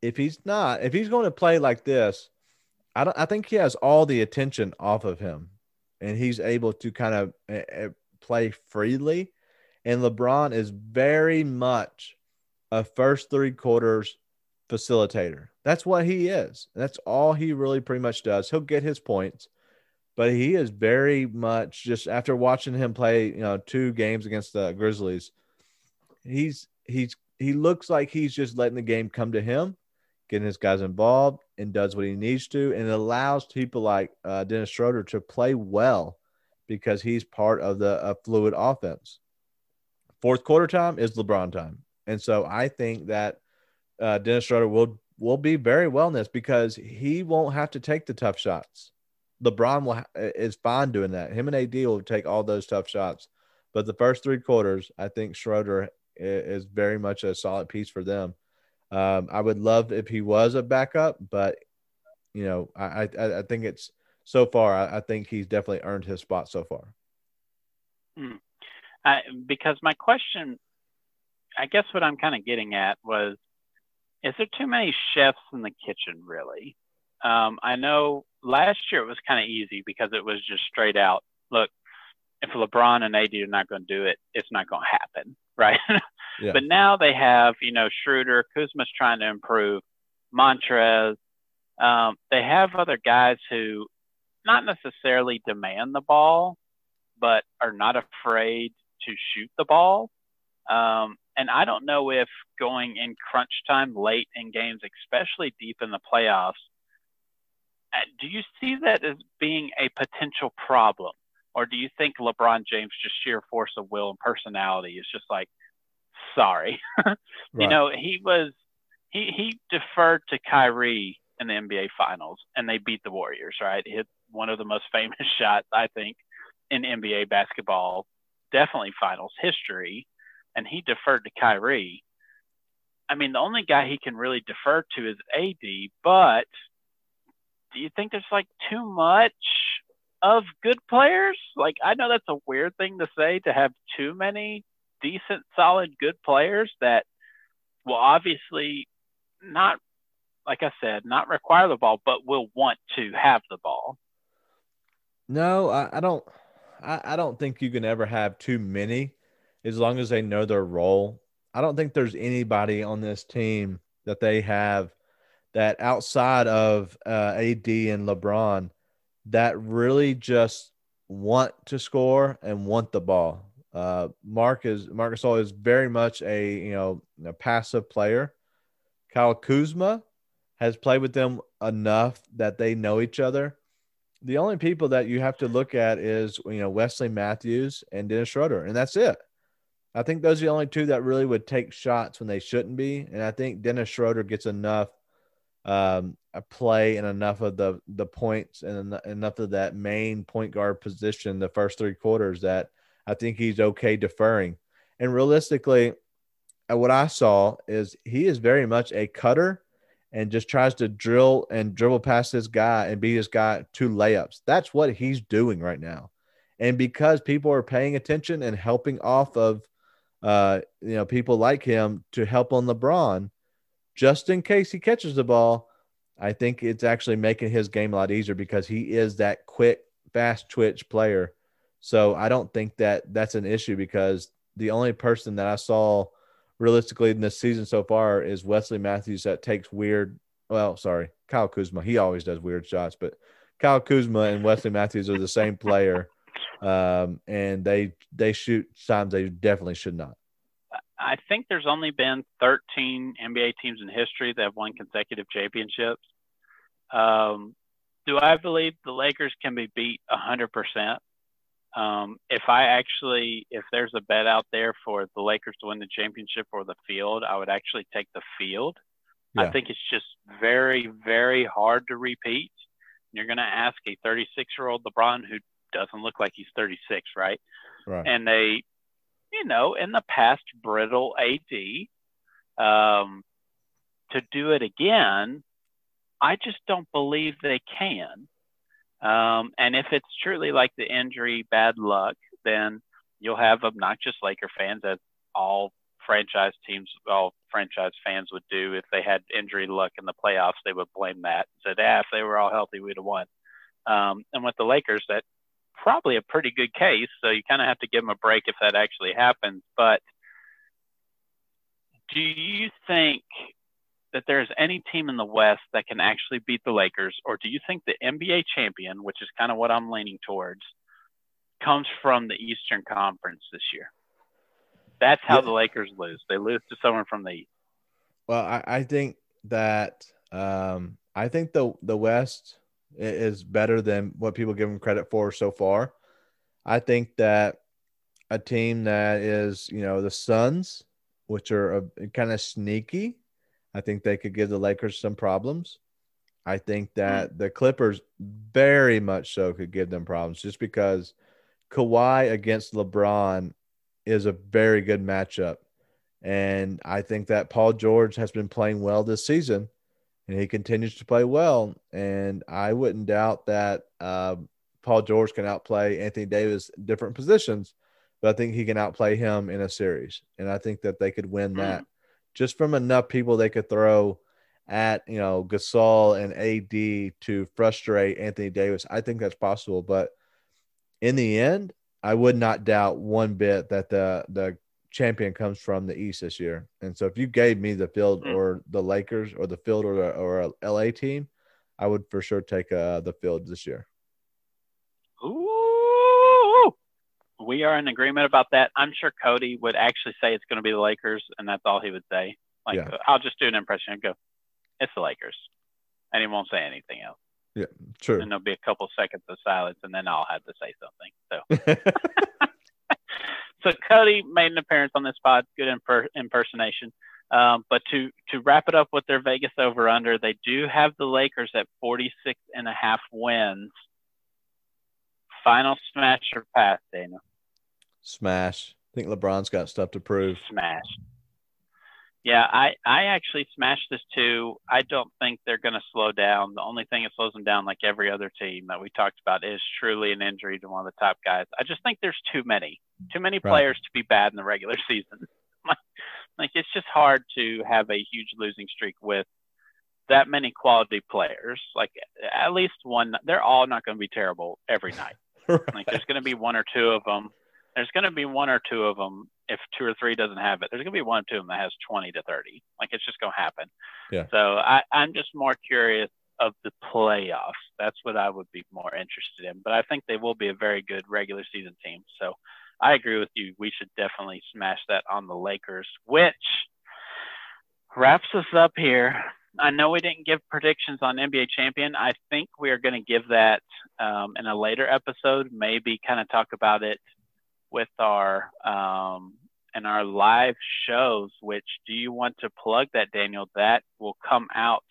if he's not, if he's going to play like this, I don't. I think he has all the attention off of him, and he's able to kind of uh, play freely. And LeBron is very much a first three quarters facilitator. That's what he is. That's all he really pretty much does. He'll get his points, but he is very much just after watching him play, you know, two games against the Grizzlies, he's he's he looks like he's just letting the game come to him, getting his guys involved, and does what he needs to, and it allows people like uh, Dennis Schroeder to play well because he's part of the uh, fluid offense. Fourth quarter time is LeBron time. And so I think that uh, Dennis Schroeder will, will be very well in this because he won't have to take the tough shots. LeBron will ha- is fine doing that. Him and A D will take all those tough shots. But the first three quarters, I think Schroeder is very much a solid piece for them. Um, I would love if he was a backup, but, you know, I I, I think it's so far, I, I think he's definitely earned his spot so far. Hmm. I, because my question, I guess what I'm kind of getting at was, is there too many chefs in the kitchen, really? Um, I know last year it was kind of easy because it was just straight out, look, if LeBron and A D are not going to do it, it's not going to happen, right? Yeah. But now they have, you know, Schroeder, Kuzma's trying to improve, Montrez. Um, they have other guys who not necessarily demand the ball, but are not afraid to shoot the ball. Um, and I don't know if going in crunch time late in games, especially deep in the playoffs, do you see that as being a potential problem? Or do you think LeBron James, just sheer force of will and personality, is just like, sorry. Right. You know, he was he, he deferred to Kyrie in the N B A Finals, and they beat the Warriors, right? He hit one of the most famous shots, I think, in N B A basketball, definitely Finals history, and he deferred to Kyrie. I mean, the only guy he can really defer to is A D, but do you think there's, like, too much of good players? Like, I know that's a weird thing to say, to have too many decent, solid, good players that will obviously not, like I said, not require the ball, but will want to have the ball. No, I, I don't I, I don't think you can ever have too many as long as they know their role. I don't think there's anybody on this team that they have that outside of uh, A D and LeBron that really just want to score and want the ball. Uh, Marc is Marc Gasol is very much a you know a passive player. Kyle Kuzma has played with them enough that they know each other. The only people that you have to look at is you know Wesley Matthews and Dennis Schroeder, and that's it. I think those are the only two that really would take shots when they shouldn't be, and I think Dennis Schroeder gets enough um, a play and enough of the the points and en- enough of that main point guard position the first three quarters that I think he's okay deferring. And realistically, what I saw is he is very much a cutter and just tries to drill and dribble past this guy and beat this guy to layups. That's what he's doing right now. And because people are paying attention and helping off of, uh, you know, people like him to help on LeBron, just in case he catches the ball, I think it's actually making his game a lot easier because he is that quick, fast twitch player. So I don't think that that's an issue because the only person that I saw realistically in this season so far is Wesley Matthews that takes weird – well, sorry, Kyle Kuzma. He always does weird shots, but Kyle Kuzma and Wesley Matthews are the same player, um, and they they shoot times they definitely should not. I think there's only been thirteen N B A teams in history that have won consecutive championships. Um, do I believe the Lakers can be beat one hundred percent? Um, if I actually, if there's a bet out there for the Lakers to win the championship or the field, I would actually take the field. Yeah. I think it's just very, very hard to repeat. You're going to ask a thirty-six-year-old LeBron who doesn't look like he's thirty-six, right? Right. And they, you know, in the past, brittle A D, um, to do it again, I just don't believe they can. Um, and if it's truly like the injury, bad luck, then you'll have obnoxious Laker fans, as all franchise teams, all franchise fans would do. If they had injury luck in the playoffs, they would blame that. Said, ah, if they were all healthy, we'd have won. Um, and with the Lakers, that's probably a pretty good case. So you kind of have to give them a break if that actually happens. But do you think that there's any team in the West that can actually beat the Lakers, or do you think the N B A champion, which is kind of what I'm leaning towards, comes from the Eastern Conference this year? That's how yeah. the Lakers lose. They lose to someone from the East. Well, I, I think that um, I think the, the West is better than what people give them credit for so far. I think that a team that is, you know, the Suns, which are a, kind of sneaky, I think they could give the Lakers some problems. I think that the Clippers very much so could give them problems just because Kawhi against LeBron is a very good matchup. And I think that Paul George has been playing well this season, and he continues to play well. And I wouldn't doubt that uh, Paul George can outplay Anthony Davis in different positions, but I think he can outplay him in a series. And I think that they could win that. Mm-hmm. Just from enough people they could throw at, you know, Gasol and A D to frustrate Anthony Davis. I think that's possible. But in the end, I would not doubt one bit that the the champion comes from the East this year. And so if you gave me the field or the Lakers or the field or, the, or a L A team, I would for sure take uh, the field this year. We are in agreement about that. I'm sure Cody would actually say it's going to be the Lakers, and that's all he would say. Like, yeah. I'll just do an impression and go, it's the Lakers. And he won't say anything else. Yeah, true. And there'll be a couple seconds of silence, and then I'll have to say something. So, so Cody made an appearance on this pod. Good imper- impersonation. Um, but to, to wrap it up with their Vegas over-under, they do have the Lakers at forty-six and a half wins. Final smash or pass, Daniel? Smash. I think LeBron's got stuff to prove. Smash. Yeah, I, I actually smashed this too. I don't think they're going to slow down. The only thing that slows them down, like every other team that we talked about, is truly an injury to one of the top guys. I just think there's too many. Too many players right. to be bad in the regular season. Like, like it's just hard to have a huge losing streak with that many quality players. Like at least one, they're all not going to be terrible every night. Right. Like there's going to be one or two of them. There's going to be one or two of them. If two or three doesn't have it, there's going to be one or two of them that has twenty to thirty. Like it's just going to happen. Yeah. So I, I'm just more curious of the playoffs. That's what I would be more interested in, but I think they will be a very good regular season team. So I agree with you. We should definitely smash that on the Lakers, which wraps us up here. I know we didn't give predictions on N B A champion. I think we are going to give that um, in a later episode, maybe kind of talk about it with our um, and our live shows, which do you want to plug that, Daniel? That will come out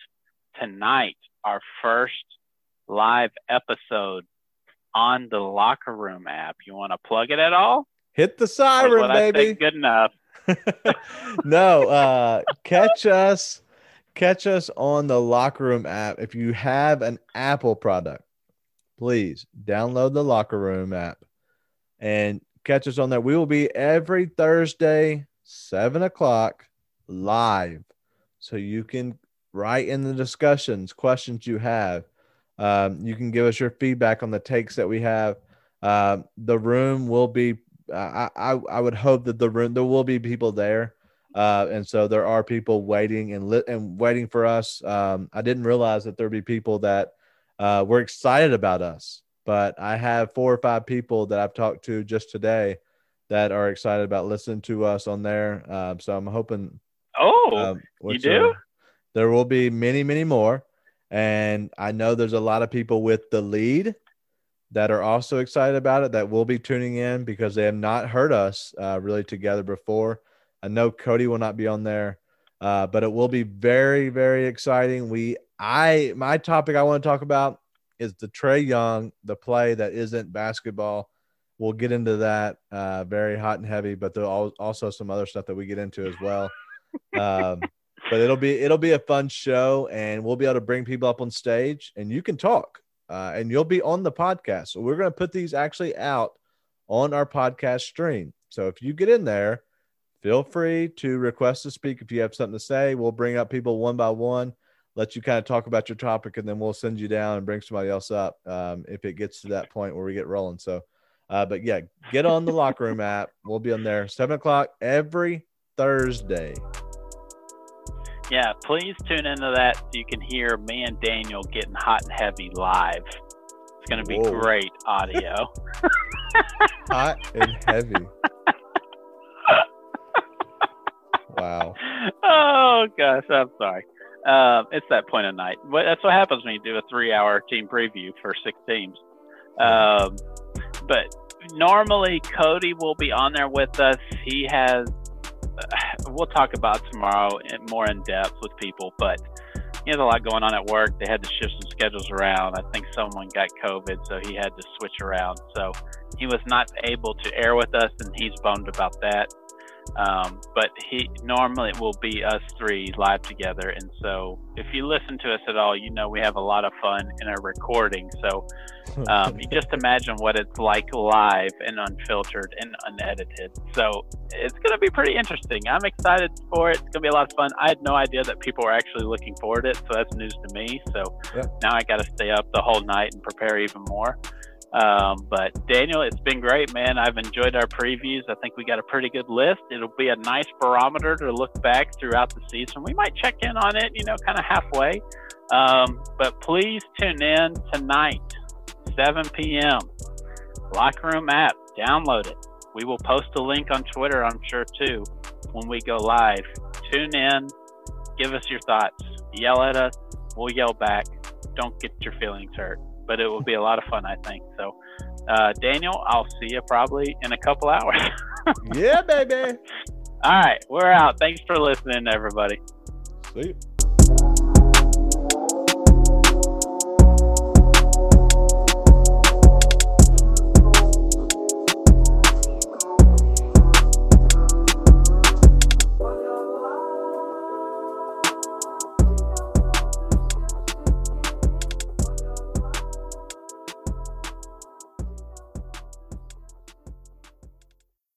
tonight, our first live episode on the Locker Room app. You want to plug it at all? Hit the siren, baby. Good enough. No, uh, catch us, catch us on the Locker Room app. If you have an Apple product, please download the Locker Room app and catch us on that. We will be every Thursday, seven o'clock live. So you can write in the discussions, questions you have. Um, you can give us your feedback on the takes that we have. Um, the room will be, uh, I, I I would hope that the room, there will be people there. Uh, and so there are people waiting and li- and waiting for us. Um, I didn't realize that there'd be people that uh, were excited about us, but I have four or five people that I've talked to just today that are excited about listening to us on there. Uh, so I'm hoping. Oh, um, you do? Uh, there will be many, many more. And I know there's a lot of people with the lead that are also excited about it that will be tuning in because they have not heard us uh, really together before. I know Cody will not be on there, uh, but it will be very, very exciting. We, I, my topic I want to talk about is the Trae Young, the play that isn't basketball. We'll get into that uh, very hot and heavy, but there'll also some other stuff that we get into as well. Um, But it'll be it'll be a fun show, and we'll be able to bring people up on stage, and you can talk, uh, and you'll be on the podcast. So we're going to put these actually out on our podcast stream. So if you get in there, feel free to request to speak. If you have something to say, we'll bring up people one by one, let you kind of talk about your topic, and then we'll send you down and bring somebody else up um, if it gets to that point where we get rolling. So, uh, but yeah, get on the Locker Room app. We'll be on there seven o'clock every Thursday. Yeah, please tune into that so you can hear me and Daniel getting hot and heavy live. It's going to be Whoa. great audio. Hot and heavy. Wow. Oh, gosh. I'm sorry. Uh, it's that point of night. That's what happens when you do a three-hour team preview for six teams. Um, but normally, Cody will be on there with us. He has... We'll talk about tomorrow more in depth with people, but he has a lot going on at work. They had to shift some schedules around. I think someone got COVID, so he had to switch around. So he was not able to air with us, and he's bummed about that. Um, but he normally it will be us three live together. And so if you listen to us at all, you know we have a lot of fun in our recording. So um, you just imagine what it's like live and unfiltered and unedited. So it's going to be pretty interesting. I'm excited for it. It's going to be a lot of fun. I had no idea that people were actually looking forward to it. So that's news to me. So yeah. Now I got to stay up the whole night and prepare even more. Um, but Daniel, it's been great, man. I've enjoyed our previews. I think we got a pretty good list. It'll be a nice barometer to look back throughout the season. We might check in on it, you know, kind of halfway. Um, but please tune in tonight, seven p.m. Locker Room app, download it. We will post a link on Twitter, I'm sure, too, when we go live. Tune in, give us your thoughts, yell at us, we'll yell back. don't get your feelings hurt. But it will be a lot of fun, I think. So, uh, Daniel, I'll see you probably in a couple hours. Yeah, baby. All right, we're out. Thanks for listening, everybody. See you.